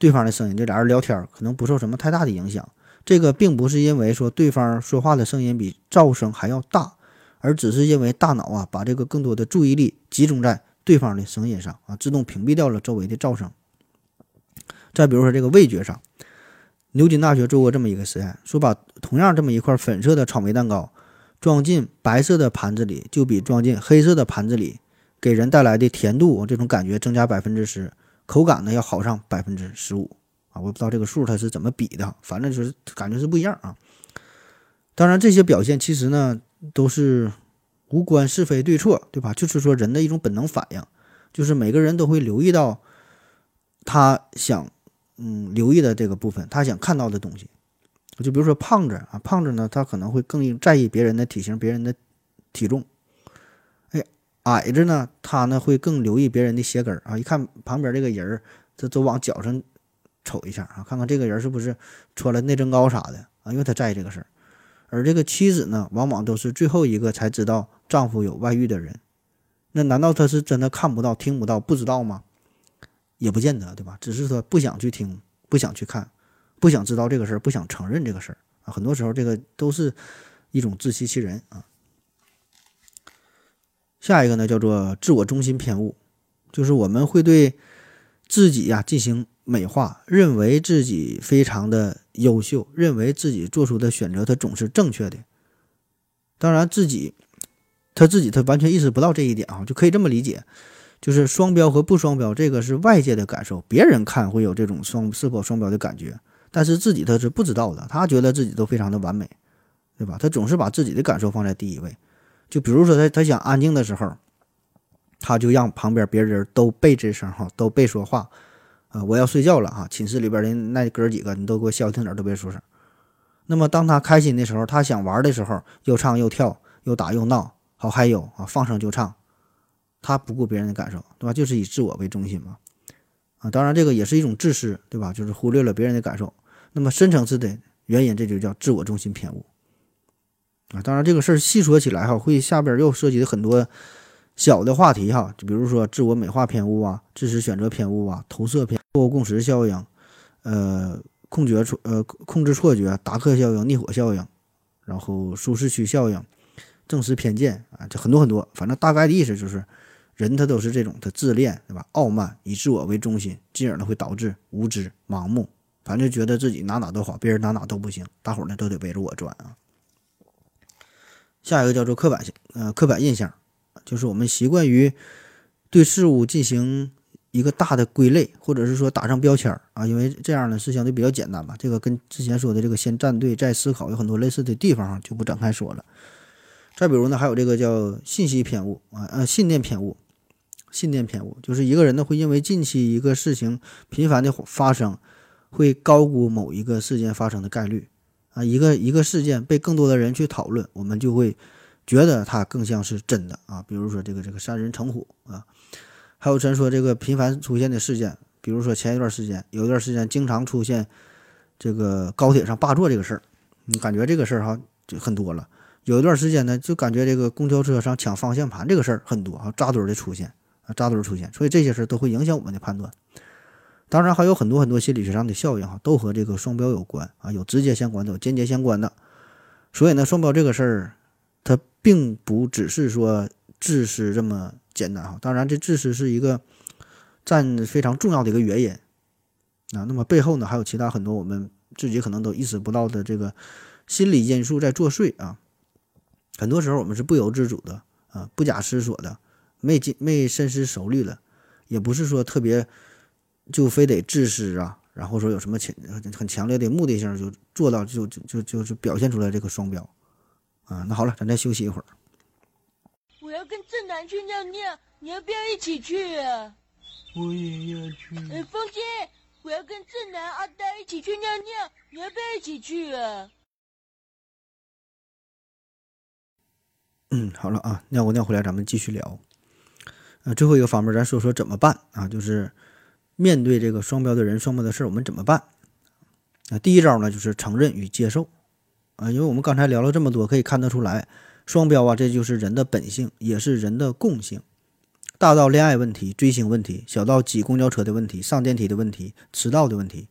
对方的声音，这俩人聊天可能不受什么太大的影响，这个并不是因为说对方说话的声音比噪声还要大，而只是因为大脑啊把这个更多的注意力集中在对方的声音上啊，自动屏蔽掉了周围的噪声。再比如说这个味觉上，牛津大学做过这么一个实验，说把同样这么一块粉色的草莓蛋糕装进白色的盘子里，就比装进黑色的盘子里给人带来的甜度这种感觉增加10%，口感呢要好上15%啊，我也不知道这个数它是怎么比的，反正就是感觉是不一样啊。当然这些表现其实呢都是无关是非对错，对吧？就是说人的一种本能反应，就是每个人都会留意到他想留意的这个部分，他想看到的东西。就比如说胖子啊，胖子呢他可能会更在意别人的体型，别人的体重。矮子呢，他呢会更留意别人的鞋跟啊，一看旁边这个人他都往脚上瞅一下啊，看看这个人是不是穿了内增高啥的啊，因为他在意这个事儿。而这个妻子呢，往往都是最后一个才知道丈夫有外遇的人。那难道他是真的看不到、听不到、不知道吗？也不见得，对吧？只是他不想去听、不想去看、不想知道这个事儿、不想承认这个事儿啊。很多时候，这个都是一种自欺欺人啊。下一个呢叫做自我中心偏误，就是我们会对自己进行美化，认为自己非常的优秀，认为自己做出的选择它总是正确的。当然自己他完全意识不到这一点啊，就可以这么理解，就是双标和不双标这个是外界的感受，别人看会有这种是否双标的感觉，但是自己他是不知道的，他觉得自己都非常的完美，对吧？他总是把自己的感受放在第一位，就比如说他想安静的时候，他就让旁边别人都被吱声都被说话，我要睡觉了啊，寝室里边的那哥几个你都给我消停点，都别说声。那么当他开心的时候，他想玩的时候，又唱又跳又打又闹，好嗨哟啊，放声就唱，他不顾别人的感受，对吧？就是以自我为中心嘛。啊，当然这个也是一种自私，对吧？就是忽略了别人的感受。那么深层次的原因，这就叫自我中心偏误。啊，当然这个事儿细说起来哈，会下边又涉及很多小的话题哈，就比如说自我美化偏误啊，知识选择偏误啊，投射偏误，共识效应，控制错觉，达克效应，逆火效应，然后舒适区效应，正视偏见啊，这很多很多，反正大概的意思就是，人他都是这种，他自恋，对吧？傲慢，以自我为中心，进而呢会导致无知、盲目，反正觉得自己哪哪都好，别人哪哪都不行，大伙呢都得围着我转啊。下一个叫做刻板印象，就是我们习惯于对事物进行一个大的归类，或者是说打上标签啊，因为这样呢是相对比较简单吧。这个跟之前说的这个先站队再思考有很多类似的地方，就不展开说了。再比如呢，还有这个叫信念偏误，就是一个人呢会因为近期一个事情频繁的发生，会高估某一个事件发生的概率。啊，一个事件被更多的人去讨论，我们就会觉得它更像是真的啊。比如说这个三人成虎啊，还有咱说这个频繁出现的事件，比如说前一段时间，有一段时间经常出现这个高铁上霸座这个事儿，你感觉这个事儿哈就很多了。有一段时间呢，就感觉这个公交车上抢方向盘这个事儿很多啊，扎堆出现，所以这些事儿都会影响我们的判断。当然还有很多很多心理学上的效应哈，都和这个双标有关啊，有直接相关的，有间接相关的。所以呢，双标这个事儿，它并不只是说自私这么简单哈。当然，这自私是一个占非常重要的一个原因啊。那么背后呢，还有其他很多我们自己可能都意识不到的这个心理因素在作祟啊。很多时候我们是不由自主的啊，不假思索的，没深思熟虑的，也不是说特别。就非得自私啊，然后说有什么很强烈的目的性，就做到就是表现出来这个双标啊。那好了，咱再休息一会儿。我要跟正南去尿尿，你要不要一起去啊？我也要去。风心，我要跟正南、阿呆一起去尿尿，你要不要一起去啊？好了啊，尿过尿回来，咱们继续聊。最后一个方面，咱说说怎么办啊，就是。面对这个双标的人、双标的事，我们怎么办？第一招呢，就是承认与接受啊，因为我们刚才聊了这么多，可以看得出来，双标啊，这就是人的本性，也是人的共性。大到恋爱问题、追星问题，小到挤公交车的问题、上电梯的问题、迟到的问题，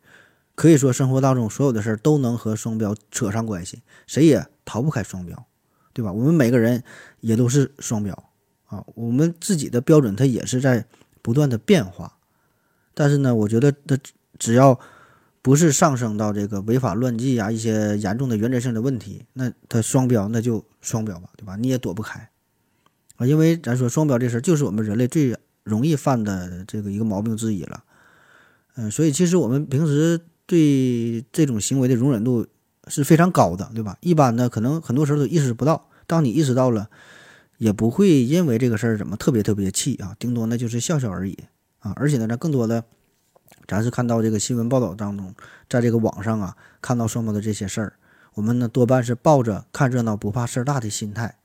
可以说生活当中所有的事都能和双标扯上关系，谁也逃不开双标，对吧？我们每个人也都是双标啊，我们自己的标准它也是在不断的变化。但是呢，我觉得只要不是上升到这个违法乱纪啊，一些严重的原则性的问题，那它双标那就双标吧，对吧？你也躲不开啊，因为咱说双标这事儿就是我们人类最容易犯的这个一个毛病之一了。所以其实我们平时对这种行为的容忍度是非常高的，对吧？一般呢，可能很多时候都意识不到，当你意识到了，也不会因为这个事儿怎么特别气啊，顶多呢就是笑笑而已。啊，而且呢，咱更多的，咱是看到这个新闻报道当中，在这个网上啊，看到双标的这些事儿，我们呢多半是抱着看热闹不怕事儿大的心态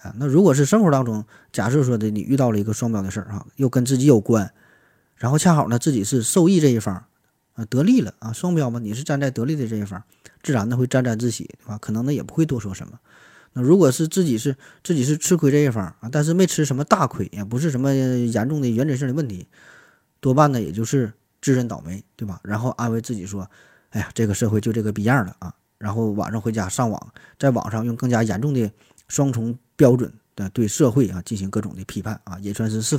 啊。那如果是生活当中，假设说的你遇到了一个双标的事儿啊，又跟自己有关，然后恰好呢自己是受益这一方啊，得利了啊，双标嘛，你是站在得利的这一方，自然呢会沾沾自喜，对吧？可能呢也不会多说什么。那如果是自己是吃亏这一方啊，但是没吃什么大亏，也不是什么严重的原则性的问题，多半呢也就是自认倒霉，对吧？然后安慰自己说，哎呀，这个社会就这个逼样了啊。然后晚上回家上网，在网上用更加严重的双重标准的对社会啊进行各种的批判啊，也算是释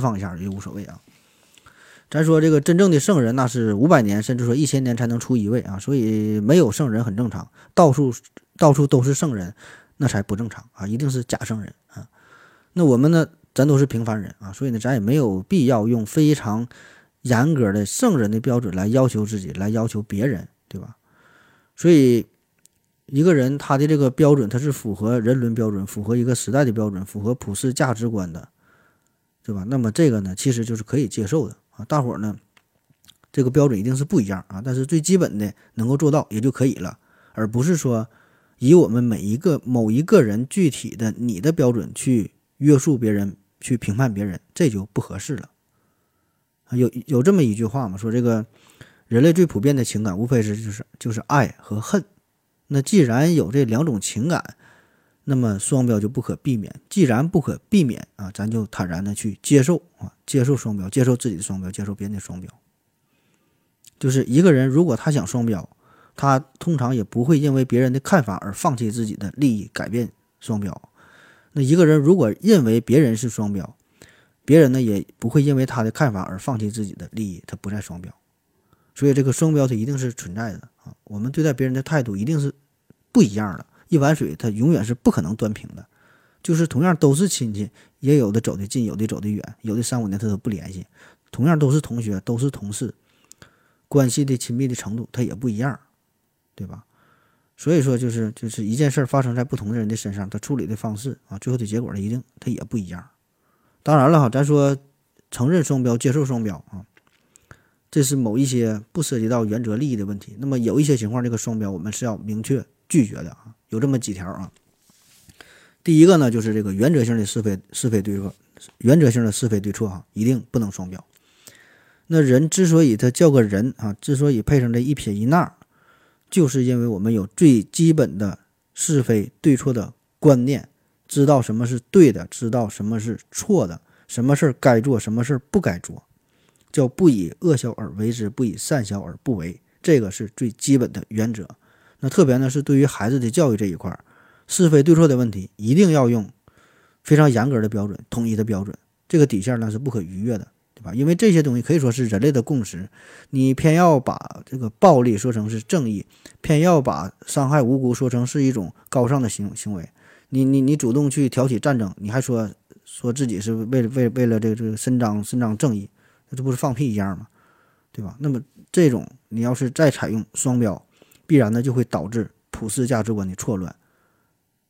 放一下也无所谓啊。咱说这个真正的圣人那是500年甚至说1000年才能出一位啊，所以没有圣人很正常，到处都是圣人，那才不正常啊，一定是假圣人啊。那我们呢，咱都是平凡人啊，所以呢，咱也没有必要用非常严格的圣人的标准来要求自己，来要求别人，对吧？所以一个人他的这个标准，他是符合人伦标准，符合一个时代的标准，符合普世价值观的，对吧？那么这个呢，其实就是可以接受的啊。大伙儿呢，这个标准一定是不一样啊，但是最基本的能够做到也就可以了，而不是说以我们每一个某一个人具体的你的标准去约束别人，去评判别人，这就不合适了。有这么一句话嘛，说这个人类最普遍的情感无非是就是爱和恨。那既然有这两种情感，那么双标就不可避免。既然不可避免啊，咱就坦然的去接受啊，接受双标，接受自己的双标，接受别人的双标。就是一个人如果他想双标，他通常也不会因为别人的看法而放弃自己的利益，改变双标。那一个人如果认为别人是双标，别人呢也不会因为他的看法而放弃自己的利益，他不再双标。所以这个双标它一定是存在的啊！我们对待别人的态度一定是不一样的，一碗水它永远是不可能端平的。就是同样都是亲戚，也有的走得近，有的走得远，有的3-5年他都不联系。同样都是同学，都是同事，关系的亲密的程度它也不一样，对吧？所以说就是一件事发生在不同的人的身上，他处理的方式啊，最后的结果一定它也不一样。当然了哈，咱说承认双标，接受双标啊，这是某一些不涉及到原则利益的问题。那么有一些情况，这个双标我们是要明确拒绝的啊。有这么几条啊。第一个呢，就是这个原则性的是非对错，原则性的是非对错啊，一定不能双标。那人之所以他叫个人啊，之所以配上这一撇一捺，就是因为我们有最基本的是非对错的观念，知道什么是对的，知道什么是错的，什么事该做，什么事不该做。叫不以恶小而为之，不以善小而不为，这个是最基本的原则。那特别呢，是对于孩子的教育这一块，是非对错的问题一定要用非常严格的标准，统一的标准，这个底线呢是不可逾越的，对吧？因为这些东西可以说是人类的共识，你偏要把这个暴力说成是正义，偏要把伤害无辜说成是一种高尚的行为，你主动去挑起战争，你还说自己是为了这个伸张正义，这不是放屁一样吗？对吧？那么这种你要是再采用双标，必然呢就会导致普世价值观的错乱。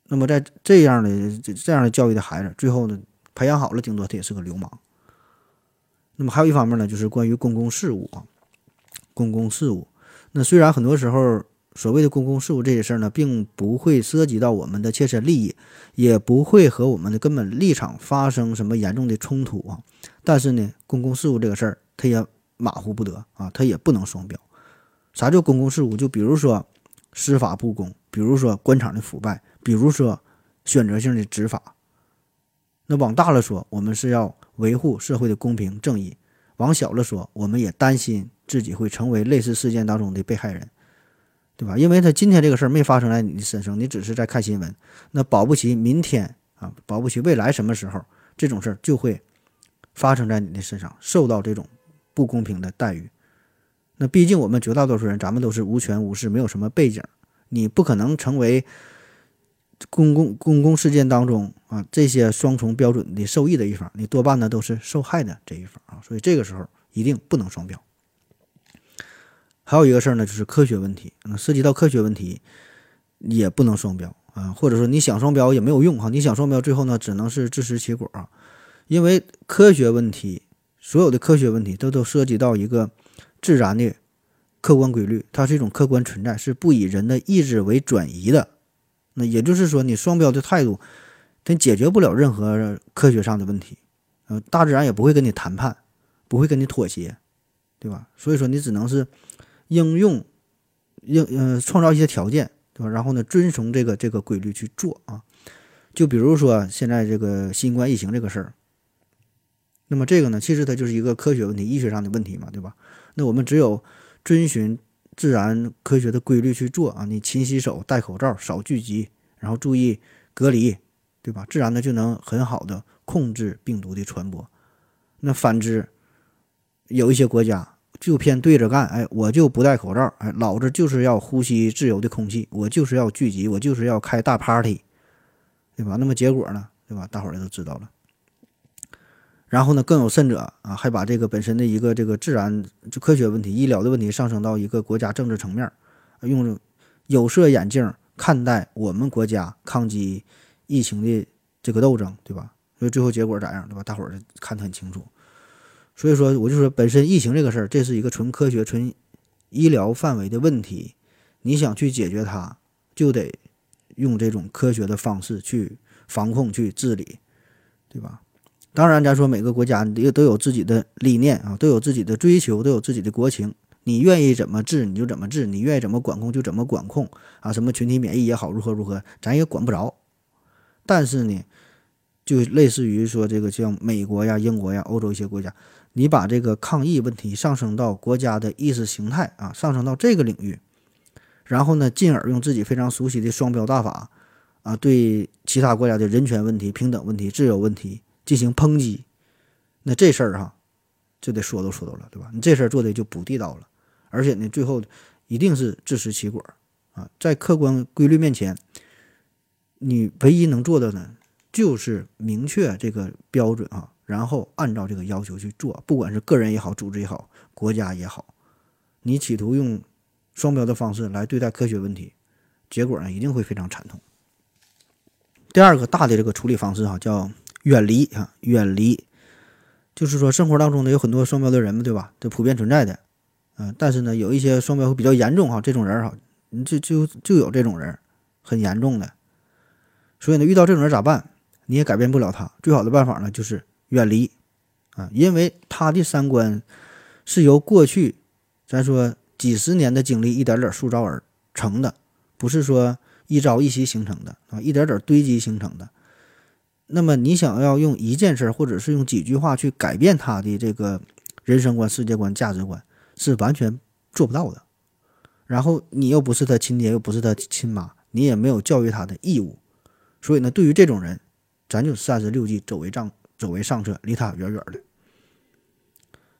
那么在这样的教育的孩子，最后呢培养好了，顶多他也是个流氓。那么还有一方面呢，就是关于公共事务啊，公共事务。那虽然很多时候所谓的公共事务这些事儿呢，并不会涉及到我们的切身利益，也不会和我们的根本立场发生什么严重的冲突啊。但是呢，公共事务这个事儿，它也马虎不得啊，它也不能双标。啥叫公共事务？就比如说司法不公，比如说官场的腐败，比如说选择性的执法。那往大了说，我们是要维护社会的公平正义；往小了说，我们也担心自己会成为类似事件当中的被害人。对吧？因为他今天这个事儿没发生在你的身上，你只是在看新闻，那保不齐明天啊，保不齐未来什么时候，这种事儿就会发生在你的身上，受到这种不公平的待遇。那毕竟我们绝大多数人，咱们都是无权无势，没有什么背景，你不可能成为公共事件当中啊这些双重标准的受益的一方，你多半呢都是受害的这一方啊。所以这个时候一定不能双标。还有一个事儿呢，就是科学问题。涉及到科学问题也不能双标啊，或者说你想双标也没有用哈，你想双标最后呢只能是自食其果啊。因为科学问题，所有的科学问题都涉及到一个自然的客观规律，它是一种客观存在，是不以人的意志为转移的。那也就是说，你双标的态度它解决不了任何科学上的问题，大自然也不会跟你谈判，不会跟你妥协，对吧？所以说你只能是创造一些条件，对吧？然后呢，遵从这个规律去做啊。就比如说现在这个新冠疫情这个事儿，那么这个呢，其实它就是一个科学问题，医学上的问题嘛，对吧？那我们只有遵循自然科学的规律去做啊，你勤洗手、戴口罩、少聚集，然后注意隔离，对吧？自然的就能很好的控制病毒的传播。那反之，有一些国家就偏对着干，哎，我就不戴口罩，哎，老子就是要呼吸自由的空气，我就是要聚集，我就是要开大 party，对吧？那么结果呢，对吧？大伙儿也都知道了。然后呢，更有甚者啊，还把这个本身的一个这个自然就科学问题、医疗的问题上升到一个国家政治层面，用有色眼镜看待我们国家抗击疫情的这个斗争，对吧？所以最后结果咋样，对吧？大伙儿看得很清楚。所以说，我就说本身疫情这个事儿，这是一个纯科学、纯医疗范围的问题，你想去解决它，就得用这种科学的方式去防控、去治理，对吧？当然，咱说每个国家也都有自己的理念啊，都有自己的追求，都有自己的国情。你愿意怎么治你就怎么治，你愿意怎么管控就怎么管控啊！什么群体免疫也好，如何如何，咱也管不着。但是呢，就类似于说这个像美国呀、英国呀、欧洲一些国家，你把这个抗疫问题上升到国家的意识形态啊，上升到这个领域，然后呢，进而用自己非常熟悉的双标大法啊，对其他国家的人权问题、平等问题、自由问题进行抨击，那这事儿哈，就得说都说到了，对吧？你这事儿做的就不地道了，而且呢，最后一定是自食其果啊！在客观规律面前，你唯一能做的呢，就是明确这个标准啊，然后按照这个要求去做，不管是个人也好，组织也好，国家也好，你企图用双标的方式来对待科学问题，结果呢，一定会非常惨痛。第二个大的这个处理方式哈，叫远离啊，远离，就是说生活当中呢有很多双标的人们，对吧？这普遍存在的，但是呢，有一些双标会比较严重哈，这种人哈，就有这种人，很严重的。所以呢，遇到这种人咋办？你也改变不了他，最好的办法呢就是远离啊，因为他的三观是由过去咱说几十年的经历一点点塑造而成的，不是说一朝一夕形成的啊，一点点堆积形成的。那么你想要用一件事或者是用几句话去改变他的这个人生观、世界观、价值观，是完全做不到的。然后你又不是他亲爹，又不是他亲妈，你也没有教育他的义务。所以呢，对于这种人，咱就36计，走为上策，离他远远的。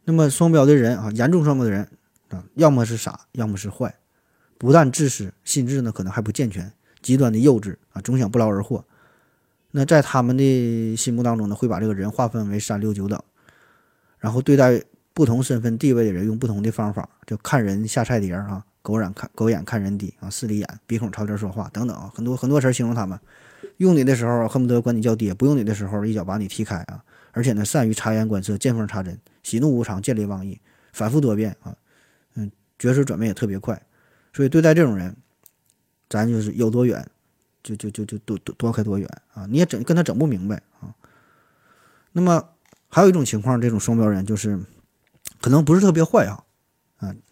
那么双标的人啊，严重双标的人啊，要么是傻，要么是坏，不但自私，心智呢可能还不健全，极端的幼稚啊，总想不劳而获。那在他们的心目当中呢，会把这个人划分为3、6、9等，然后对待不同身份地位的人用不同的方法，就看人下菜碟啊，狗眼看人低啊，势利眼，鼻孔朝天说话等等啊，很多词形容他们。用你的时候恨不得管你叫爹，不用你的时候一脚把你踢开啊！而且呢，善于察言观色，见缝插针，喜怒无常，见利忘义，反复多变啊，角色转变也特别快。所以对待这种人，咱就是有多远。就躲开多远啊！你也跟他整不明白啊。那么还有一种情况，这种双标人就是可能不是特别坏啊，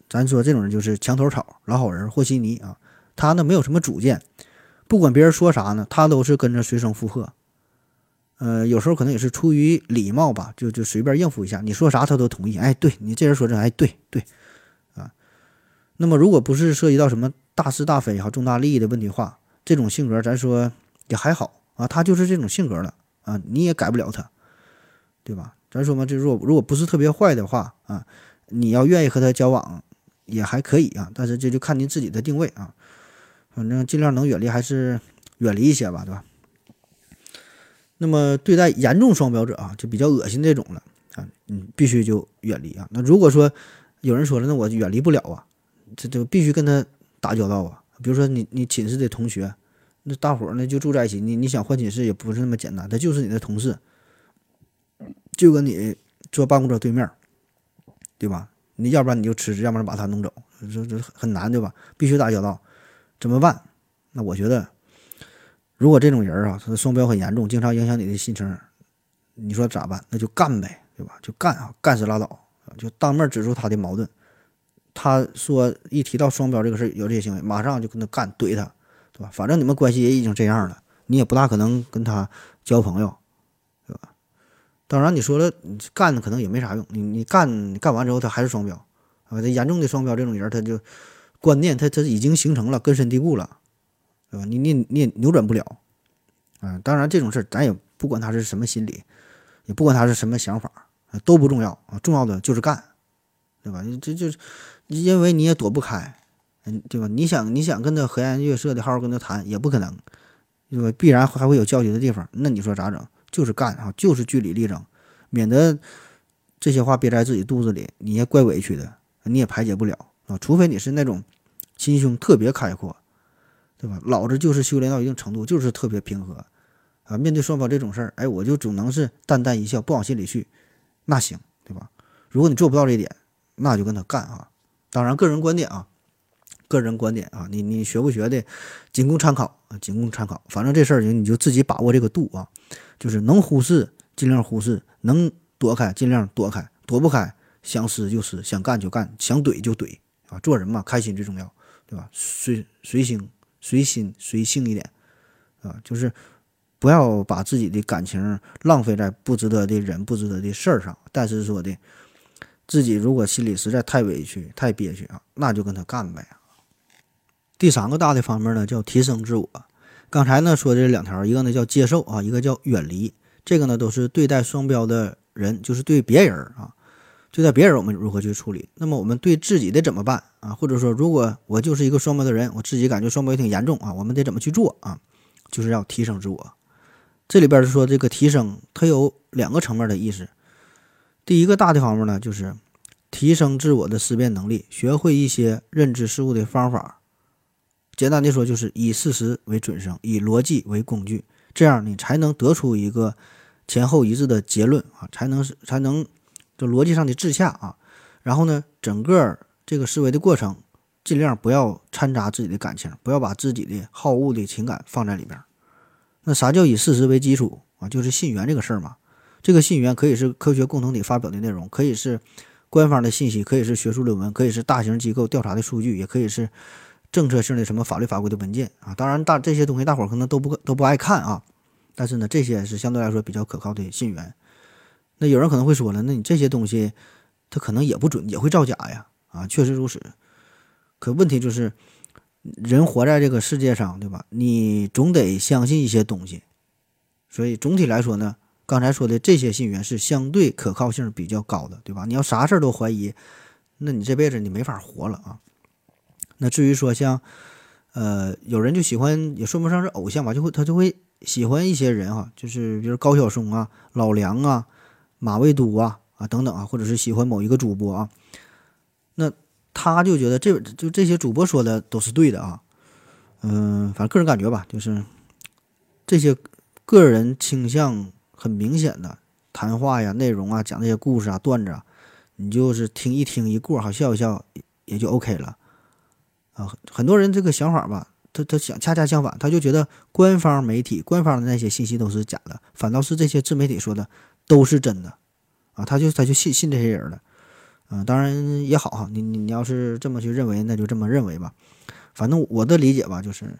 咱说这种人就是墙头草、老好人、和稀泥啊。他呢没有什么主见，不管别人说啥呢，他都是跟着随声附和。有时候可能也是出于礼貌吧，就随便应付一下，你说啥他都同意。哎，对你这人说这，哎，对啊。那么如果不是涉及到什么大是大非和重大利益的问题话，这种性格咱说也还好啊，他就是这种性格了啊，你也改不了他，对吧？咱说嘛，这如果不是特别坏的话啊，你要愿意和他交往也还可以啊，但是这就看您自己的定位啊，反正尽量能远离还是远离一些吧，对吧？那么对待严重双标者啊，就比较恶心这种了啊，你必须就远离啊。那如果说有人说了，那我远离不了啊，这必须跟他打交道啊。比如说你寝室的同学，那大伙儿呢就住在一起，你想换寝室也不是那么简单，他就是你的同事，就跟你坐办公桌对面，对吧？你要不然你就辞职，要不然把他弄走，这很难，对吧？必须打交道，怎么办？那我觉得，如果这种人啊，他的双标很严重，经常影响你的心情，你说咋办？那就干呗，对吧？就干啊，干死拉倒，就当面指出他的矛盾。他说一提到双标这个事儿有这些行为，马上就跟他干，怼他，对吧？反正你们关系也已经这样了，你也不大可能跟他交朋友，对吧？当然你说了你干可能也没啥用，你干完之后他还是双标啊，这严重的双标这种人，他就观念他已经形成了，根深蒂固了，对吧？你也扭转不了啊。当然这种事儿咱也不管他是什么心理，也不管他是什么想法啊，都不重要啊，重要的就是干，对吧？这就是因为你也躲不开，对吧？你想跟他和颜悦色的好好跟他谈也不可能，这个必然还会有交集的地方，那你说咋整？就是干啊，就是据理力争，免得这些话憋在自己肚子里，你也怪委屈的，你也排解不了啊。除非你是那种心胸特别开阔，对吧？老子就是修炼到一定程度，就是特别平和啊。面对双方这种事儿，哎，我就总能是淡淡一笑，不往心里去，那行，对吧？如果你做不到这一点，那就跟他干啊。当然，个人观点啊。个人观点啊，你学不学的，仅供参考啊，仅供参考。反正这事儿你就自己把握这个度啊，就是能忽视尽量忽视，能躲开尽量躲开，躲不开想撕就撕，想干就干，想怼就怼啊。做人嘛，开心最重要，对吧？随心随性一点啊，就是不要把自己的感情浪费在不值得的人、不值得的事儿上。但是说的自己如果心里实在太委屈、太憋屈啊，那就跟他干呗。第三个大的方面呢，叫提升自我。刚才呢说这两条，一个呢叫接受啊，一个叫远离。这个呢都是对待双标的人，就是对别人啊，对待别人我们如何去处理？那么我们对自己得怎么办啊？或者说，如果我就是一个双标的人，我自己感觉双标也挺严重啊，我们得怎么去做啊？就是要提升自我。这里边是说这个提升，它有两个层面的意思。第一个大的方面呢，就是提升自我的思辨能力，学会一些认知事物的方法。简单的说，就是以事实为准绳，以逻辑为工具，这样你才能得出一个前后一致的结论啊，才能就逻辑上的自洽啊。然后呢，整个这个思维的过程，尽量不要掺杂自己的感情，不要把自己的好恶的情感放在里边。那啥叫以事实为基础啊？就是信源这个事儿嘛。这个信源可以是科学共同体发表的内容，可以是官方的信息，可以是学术论文，可以是大型机构调查的数据，也可以是政策性的什么法律法规的文件啊，当然这些东西大伙儿可能都不爱看啊，但是呢，这些是相对来说比较可靠的信源。那有人可能会说了，那你这些东西它可能也不准，也会造假呀，啊，确实如此。可问题就是，人活在这个世界上，对吧？你总得相信一些东西。所以总体来说呢，刚才说的这些信源是相对可靠性比较高的，对吧？你要啥事儿都怀疑，那你这辈子你没法活了啊。那至于说像，有人就喜欢，也说不上是偶像吧，他就会喜欢一些人啊，就是比如高晓松啊、老梁啊、马未都啊等等啊，或者是喜欢某一个主播啊，那他就觉得这些主播说的都是对的啊，反正个人感觉吧，就是这些个人倾向很明显的谈话呀、内容啊、讲这些故事啊、段子啊，你就是听一过，好笑一笑也就 OK 了。啊，很多人这个想法吧，他想恰恰相反，他就觉得官方媒体、官方的那些信息都是假的，反倒是这些自媒体说的都是真的，啊，他就信这些人了，啊，当然也好哈，你要是这么去认为，那就这么认为吧，反正我的理解吧，就是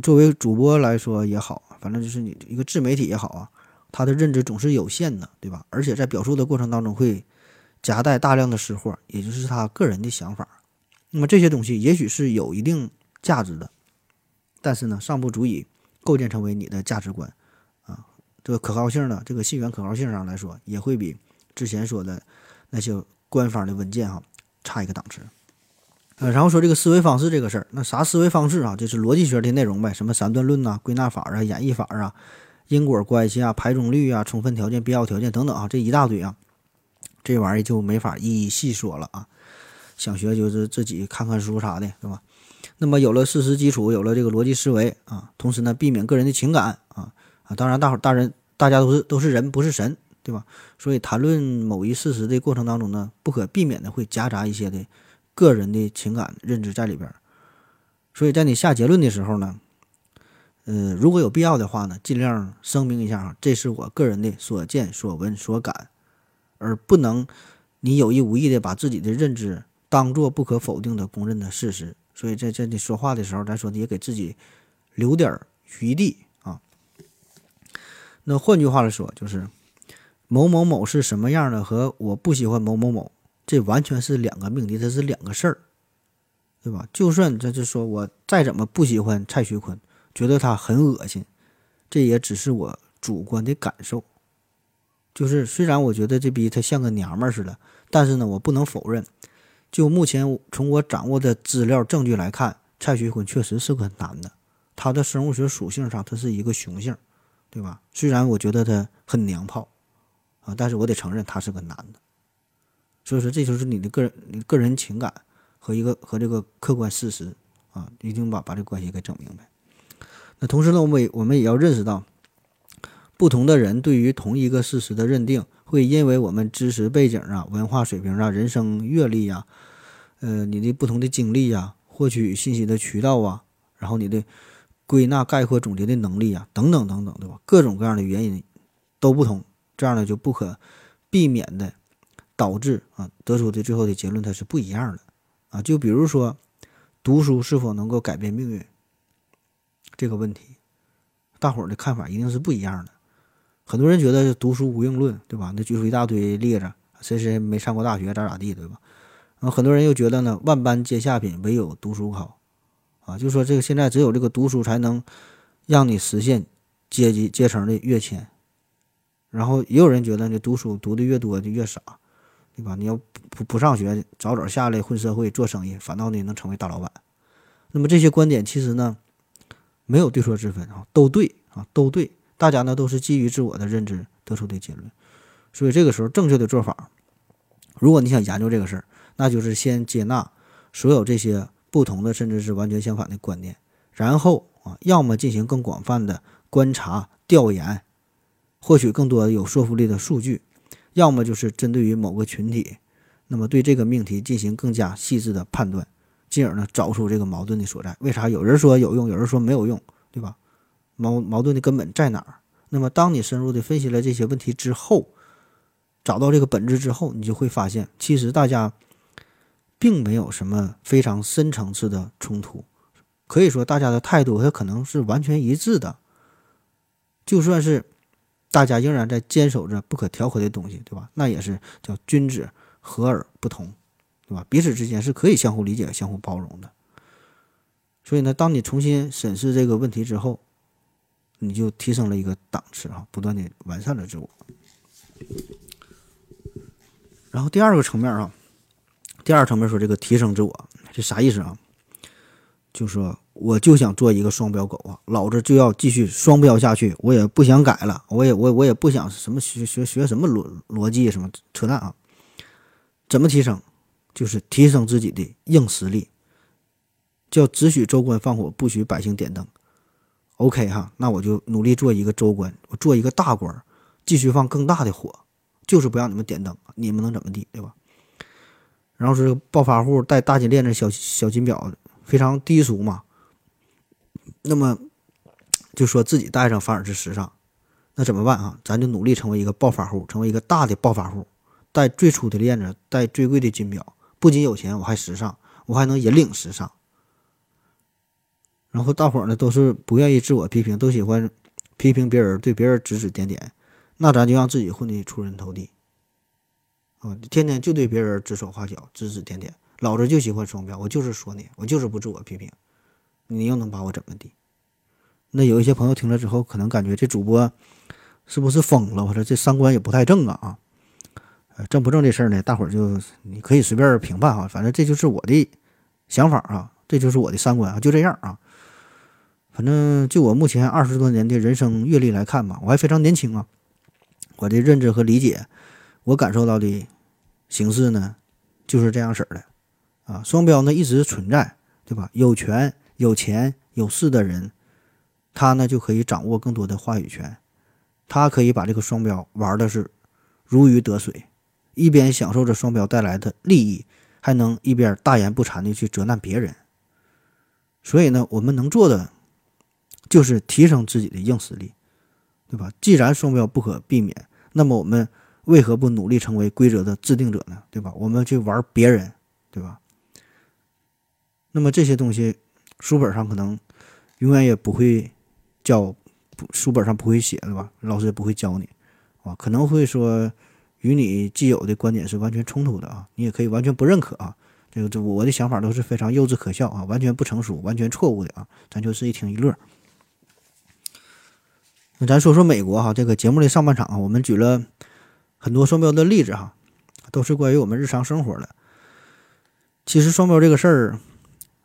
作为主播来说也好，反正就是你一个自媒体也好啊，他的认知总是有限的，对吧？而且在表述的过程当中会夹带大量的私货，也就是他个人的想法。那么这些东西也许是有一定价值的，但是呢，尚不足以构建成为你的价值观啊。这个可靠性呢，这个信源可靠性上来说，也会比之前说的那些官方的文件哈差一个档次。然后说这个思维方式这个事儿，那啥思维方式啊？就是逻辑学的内容呗，什么三段论呐、归纳法啊、演绎法啊、因果关系啊、排中律啊、充分条件、必要条件等等啊，这一大堆啊，这玩意儿就没法一一细说了啊。想学就是自己看看书啥的，对吧？那么有了事实基础，有了这个逻辑思维啊，同时呢，避免个人的情感啊，当然大家都是人，不是神，对吧？所以谈论某一事实的过程当中呢，不可避免的会夹杂一些的个人的情感认知在里边。所以在你下结论的时候呢，如果有必要的话呢，尽量声明一下啊，这是我个人的所见所闻所感，而不能你有意无意的把自己的认知当做不可否定的公认的事实。所以在这里说话的时候，咱说的也给自己留点余地啊。那换句话来说，就是某某某是什么样的和我不喜欢某某某，这完全是两个命题，它是两个事儿，对吧？就算这就说我再怎么不喜欢蔡徐坤，觉得他很恶心，这也只是我主观的感受，就是虽然我觉得这逼他像个娘们儿似的，但是呢，我不能否认，就目前从我掌握的资料证据来看，蔡徐坤确实是个男的，它的生物学属性上它是一个雄性，对吧？虽然我觉得它很娘炮啊，但是我得承认它是个男的。所以说这就是你个人情感和这个客观事实啊，一定把这个关系给整明白。那同时呢，我们也要认识到，不同的人对于同一个事实的认定，会因为我们知识背景啊、文化水平啊、人生阅历啊、你的不同的经历啊、获取信息的渠道啊，然后你的归纳、概括、总结的能力啊，等等等等，对吧？各种各样的原因都不同，这样呢就不可避免的导致啊得出的最后的结论它是不一样的啊。就比如说，读书是否能够改变命运这个问题，大伙儿的看法一定是不一样的。很多人觉得读书无用论，对吧？那举出一大堆例子，谁谁没上过大学咋咋地，对吧？然后很多人又觉得呢，万般皆下品，唯有读书好啊，就说这个现在只有这个读书才能让你实现阶级阶层的跃迁。然后也有人觉得这读书读的越多就越傻，对吧？你要不上学，早早下来混社会做生意，反倒呢能成为大老板。那么这些观点其实呢没有对错之分啊，都对啊，都对。大家呢都是基于自我的认知得出的结论，所以这个时候正确的做法，如果你想研究这个事儿，那就是先接纳所有这些不同的甚至是完全相反的观念，然后啊，要么进行更广泛的观察调研，获取更多有说服力的数据，要么就是针对于某个群体，那么对这个命题进行更加细致的判断，进而呢找出这个矛盾的所在。为啥有人说有用，有人说没有用，对吧？矛盾的根本在哪儿？那么当你深入的分析了这些问题之后，找到这个本质之后，你就会发现其实大家并没有什么非常深层次的冲突，可以说大家的态度它可能是完全一致的，就算是大家仍然在坚守着不可调和的东西，对吧？那也是叫君子和而不同，对吧？彼此之间是可以相互理解相互包容的。所以呢，当你重新审视这个问题之后，你就提升了一个档次啊，不断的完善了自我。然后第二个层面啊，第二层面说这个提升自我，这啥意思啊？就说我就想做一个双标狗啊，老子就要继续双标下去，我也不想改了，我也不想什么学什么逻辑什么扯淡啊。怎么提升？就是提升自己的硬实力，叫只许州官放火，不许百姓点灯。OK 哈，那我就努力做一个州官，我做一个大官，继续放更大的火，就是不让你们点灯，你们能怎么地，对吧？然后是暴发户戴大金链子、小金表，非常低俗嘛。那么就说自己戴上反而是时尚，那怎么办啊？咱就努力成为一个暴发户，成为一个大的暴发户，戴最粗的链子，戴最贵的金表，不仅有钱，我还时尚，我还能引领时尚。然后大伙儿呢都是不愿意自我批评，都喜欢批评别人，对别人指指点点，那咱就让自己混得出人头地啊！天天就对别人指手画脚指指点点，老子就喜欢双标，我就是说你，我就是不自我批评，你又能把我怎么地？那有一些朋友听了之后可能感觉这主播是不是疯了，或者这三观也不太正啊。正不正这事儿呢，大伙儿就你可以随便评判啊，反正这就是我的想法啊，这就是我的三观啊，就这样啊。反正就我目前20多年的人生阅历来看吧，我还非常年轻啊，我的认知和理解，我感受到的形式呢就是这样式的啊。双标呢一直存在，对吧？有权有钱有势的人，他呢就可以掌握更多的话语权，他可以把这个双标玩的是如鱼得水，一边享受着双标带来的利益，还能一边大言不惭的去责难别人。所以呢，我们能做的就是提升自己的硬实力，对吧？既然双标不可避免，那么我们为何不努力成为规则的制定者呢？对吧？我们去玩别人，对吧？那么这些东西书本上可能永远也不会教，书本上不会写，对吧？老师也不会教你啊，可能会说与你既有的观点是完全冲突的啊，你也可以完全不认可啊。这我的想法都是非常幼稚可笑啊，完全不成熟，完全错误的啊，咱就是一听一乐。那咱说说美国哈，这个节目的上半场啊，我们举了很多双标的例子哈，都是关于我们日常生活的。其实双标这个事儿，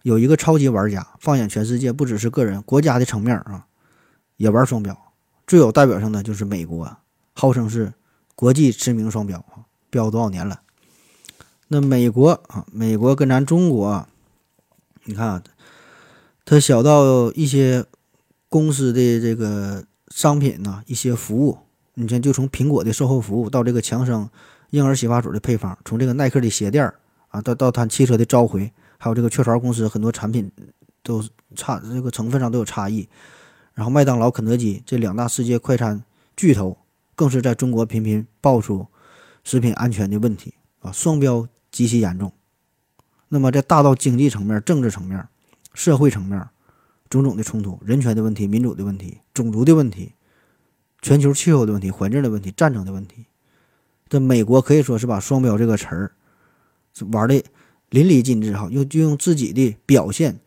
有一个超级玩家，放眼全世界，不只是个人、国家的层面啊，也玩双标。最有代表性的就是美国，号称是国际知名双标啊，标多少年了。那美国啊，美国跟咱中国，你看啊，它小到一些公司的这个商品呐、啊，一些服务，你看就从苹果的售后服务到这个强生婴儿洗发水的配方，从这个耐克的鞋垫啊，到它汽车的召回。还有这个雀巢公司很多产品都差，这个成分上都有差异。然后麦当劳、肯德基这两大世界快餐巨头，更是在中国频频爆出食品安全的问题啊，双标极其严重。那么在大到经济层面、政治层面、社会层面，种种的冲突、人权的问题、民主的问题、种族的问题、全球气候的问题、环境的问题、战争的问题，这美国可以说是把双标这个词儿玩的淋漓尽致哈，就用自己的表现，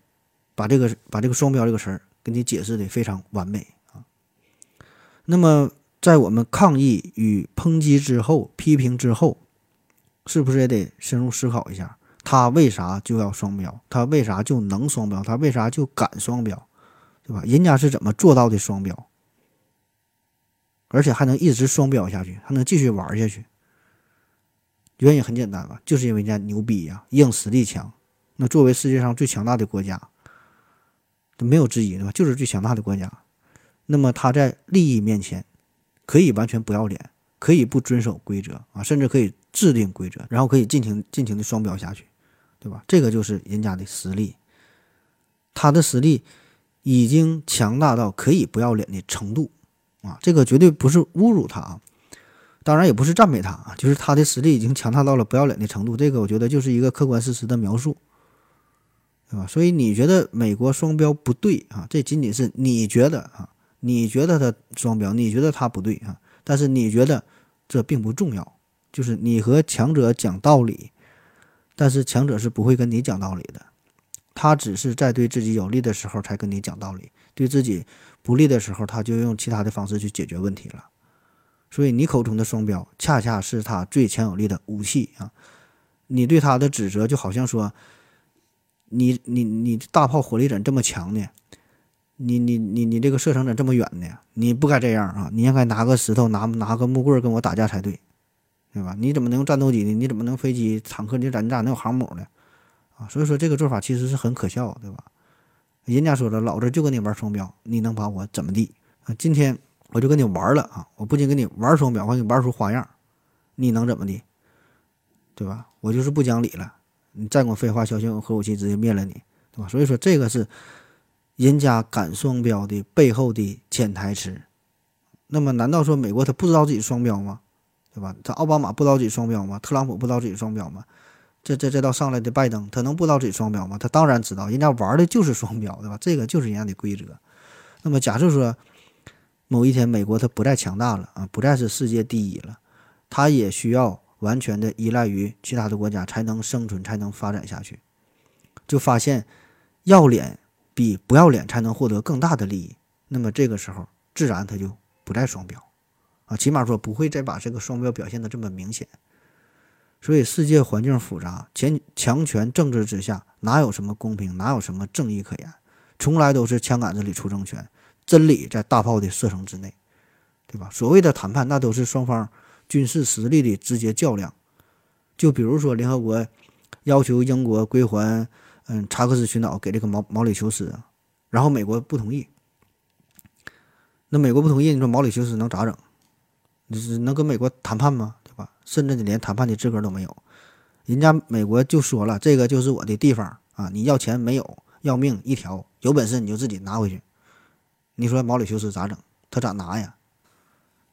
把这个双标这个词儿给你解释的非常完美啊。那么，在我们抗议与抨击之后、批评之后，是不是也得深入思考一下，他为啥就要双标？他为啥就能双标？他为啥就敢双标？对吧？人家是怎么做到的双标？而且还能一直双标下去，还能继续玩下去？原因很简单吧，就是因为人家牛逼呀、啊，硬实力强。那作为世界上最强大的国家，没有之一，对吧？就是最强大的国家。那么他在利益面前，可以完全不要脸，可以不遵守规则啊，甚至可以制定规则，然后可以尽情的双标下去，对吧？这个就是人家的实力，他的实力已经强大到可以不要脸的程度啊！这个绝对不是侮辱他啊。当然也不是赞美他啊，就是他的实力已经强大到了不要脸的程度，这个我觉得就是一个客观事实的描述，对吧？所以你觉得美国双标不对啊，这仅仅是你觉得啊，你觉得他双标，你觉得他不对啊，但是你觉得这并不重要，就是你和强者讲道理，但是强者是不会跟你讲道理的，他只是在对自己有利的时候才跟你讲道理，对自己不利的时候他就用其他的方式去解决问题了。所以你口中的双标恰恰是他最强有力的武器啊！你对他的指责就好像说你大炮火力怎这么强呢？你这个射程怎这么远呢？你不该这样啊！你应该拿个石头拿个木棍跟我打架才对，对吧？你怎么能用战斗机呢？你怎么能飞机坦克？你咋能有航母呢？啊！所以说这个做法其实是很可笑，对吧？人家说了，老子就跟你玩双标，你能把我怎么地啊？今天我就跟你玩了啊！我不仅跟你玩双标，我给你玩出花样，你能怎么的，对吧？我就是不讲理了，你再跟我废话，小心我核武器直接灭了你，对吧？所以说这个是人家敢双标的背后的潜台词。那么难道说美国他不知道自己双标吗？对吧？他奥巴马不知道自己双标吗？特朗普不知道自己双标吗？这到上来的拜登，他能不知道自己双标吗？他当然知道，人家玩的就是双标，对吧？这个就是人家的规则。那么假设说某一天美国它不再强大了啊，不再是世界第一了，它也需要完全的依赖于其他的国家才能生存，才能发展下去。就发现要脸比不要脸才能获得更大的利益，那么这个时候自然它就不再双标啊，起码说不会再把这个双标表现得这么明显。所以世界环境复杂，强权政治之下，哪有什么公平，哪有什么正义可言，从来都是枪杆子里出政权，真理在大炮的射程之内，对吧？所谓的谈判，那都是双方军事实力的直接较量。就比如说，联合国要求英国归还查克斯群岛给这个毛里求斯，然后美国不同意。那美国不同意，你说毛里求斯能咋整？你是能跟美国谈判吗？对吧？甚至你连谈判的资格都没有。人家美国就说了，这个就是我的地方啊！你要钱没有，要命一条，有本事你就自己拿回去。你说毛里求斯咋整？他咋拿呀？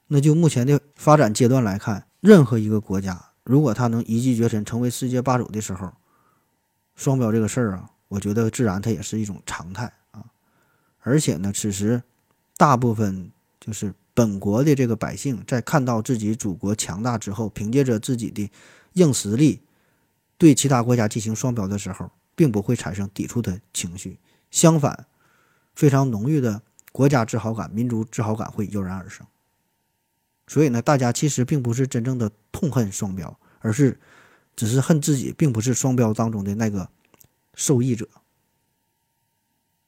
那就目前的发展阶段来看，任何一个国家如果他能一骑绝尘成为世界霸主的时候，双标这个事儿啊，我觉得自然它也是一种常态啊。而且呢，此时大部分就是本国的这个百姓，在看到自己祖国强大之后，凭借着自己的硬实力对其他国家进行双标的时候，并不会产生抵触的情绪，相反，非常浓郁的国家自豪感、民族自豪感会油然而生。所以呢，大家其实并不是真正的痛恨双标，而是只是恨自己并不是双标当中的那个受益者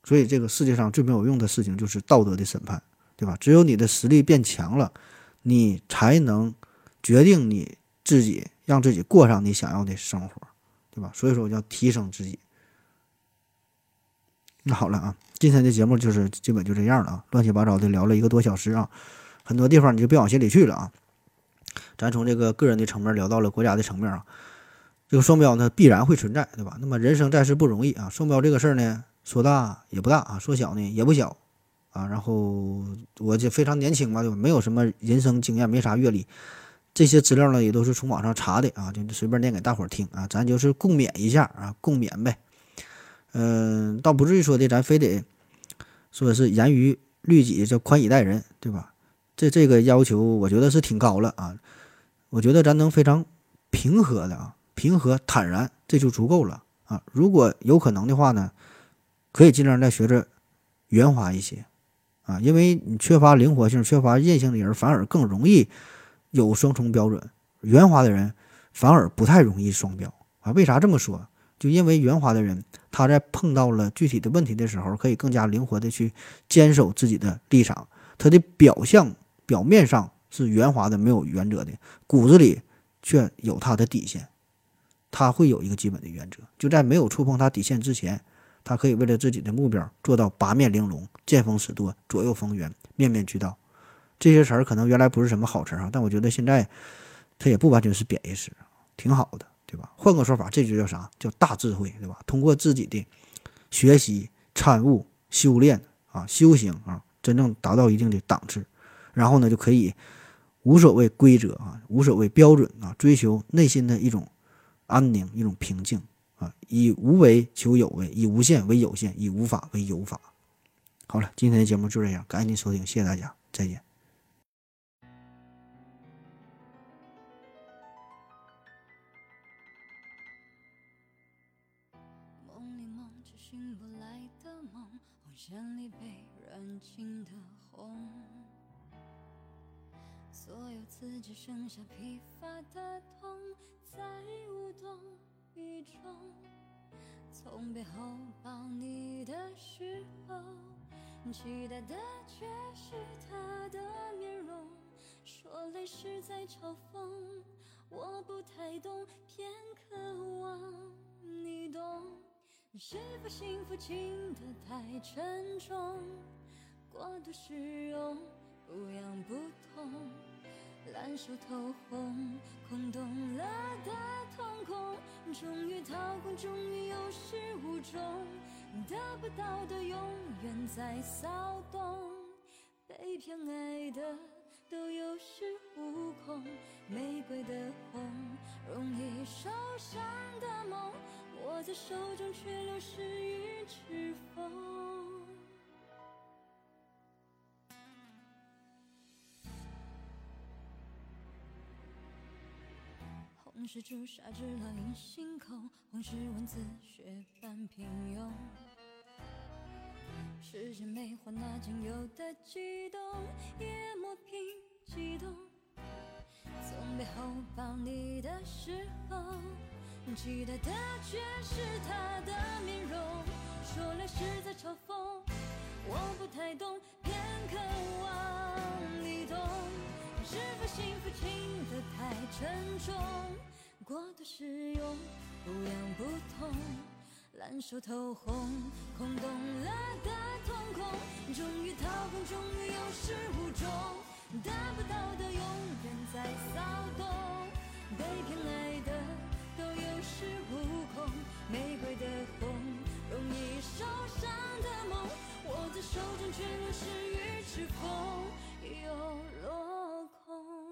所以这个世界上最没有用的事情就是道德的审判，对吧？只有你的实力变强了，你才能决定你自己，让自己过上你想要的生活，对吧？所以说要提升自己。那好了啊，今天的节目就是基本就这样了啊，乱七八糟的聊了1个多小时啊，很多地方你就别往心里去了啊。咱从这个个人的层面聊到了国家的层面啊，这个双标呢必然会存在，对吧？那么人生在世不容易啊，双标这个事儿呢，说大也不大啊，说小呢也不小啊。然后我就非常年轻嘛，对吧？没有什么人生经验，没啥阅历，这些资料呢也都是从网上查的啊，就随便念给大伙儿听啊，咱就是共勉一下啊，共勉呗。倒不至于说的，咱非得说是严于律己，叫宽以待人，对吧？这个要求，我觉得是挺高了啊。我觉得咱能非常平和的啊，平和坦然，这就足够了啊。如果有可能的话呢，可以尽量再学着圆滑一些啊，因为你缺乏灵活性、缺乏韧性的人，反而更容易有双重标准；圆滑的人反而不太容易双标啊。为啥这么说？就因为圆滑的人，他在碰到了具体的问题的时候，可以更加灵活的去坚守自己的立场。他的表面上是圆滑的，没有原则的，骨子里却有他的底线。他会有一个基本的原则，就在没有触碰他底线之前，他可以为了自己的目标做到八面玲珑，见风使舵，左右逢源，面面俱到。这些词儿可能原来不是什么好词儿啊，但我觉得现在他也不完全是贬义词，挺好的，对吧？换个说法，这就叫啥？叫大智慧，对吧？通过自己的学习、参悟、修炼啊、修行啊，真正达到一定的档次，然后呢，就可以无所谓规则啊，无所谓标准啊，追求内心的一种安宁，一种平静啊，以无为求有为，以无限为有限，以无法为有法。好了，今天的节目就这样，感谢您收听，谢谢大家，再见。眼里被染尽的红，所有刺只剩下疲乏的痛，再无动于衷。从背后抱你的时候，期待的却是他的面容。说泪是在嘲讽，我不太懂，偏渴望你懂。是否幸福轻得太沉重，过度使用，不痒不痛，烂熟透红，空洞了的瞳孔，终于掏空，终于有始无终，得不到的永远在骚动，被偏爱的都有恃无恐，玫瑰的红，容易受伤的梦，握在手中却流失于指缝。红是朱砂痣烙印心口，红是文字血般平庸，时间美化那仅有的悸动，也磨平激动。从背后抱你的时候，期待的却是他的面容。说来是在嘲讽，我不太懂，偏渴望你懂。是否幸福轻得太沉重，过度使用，不痒不痛，烂熟透红，空洞了的瞳孔，终于掏空，终于有始无终，得不到的永远在骚动，被偏爱的都有恃无恐，玫瑰的红，容易受伤的梦，握在手中却流失于指缝，又落空。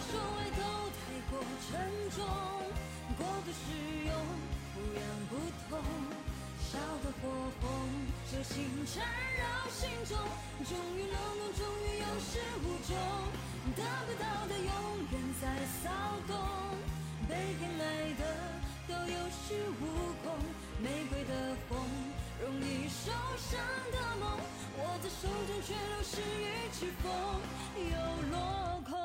手爱都太过沉重，过度使用不痒不痛，烧得火红，这心缠绕心中，终于冷冻，终于有始无终，得不到的永远在骚动，被偏爱的都有恃无恐，玫瑰的红，容易受伤的梦，握在手中却流失于指缝，又落空。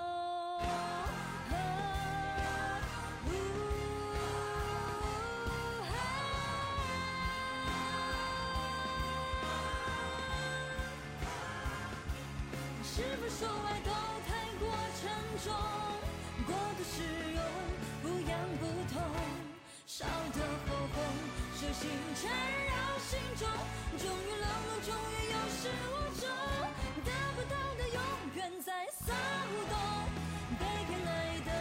是否说爱都太过沉重，过度使用不痒不痛，烧得火红，这心缠绕心中，终于冷落，终于有始无终，得不到的永远在骚动，被偏爱的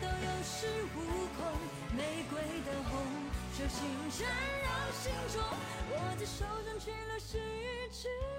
都有恃无恐，玫瑰的红，这心缠绕心中，握在手中却流失于指缝。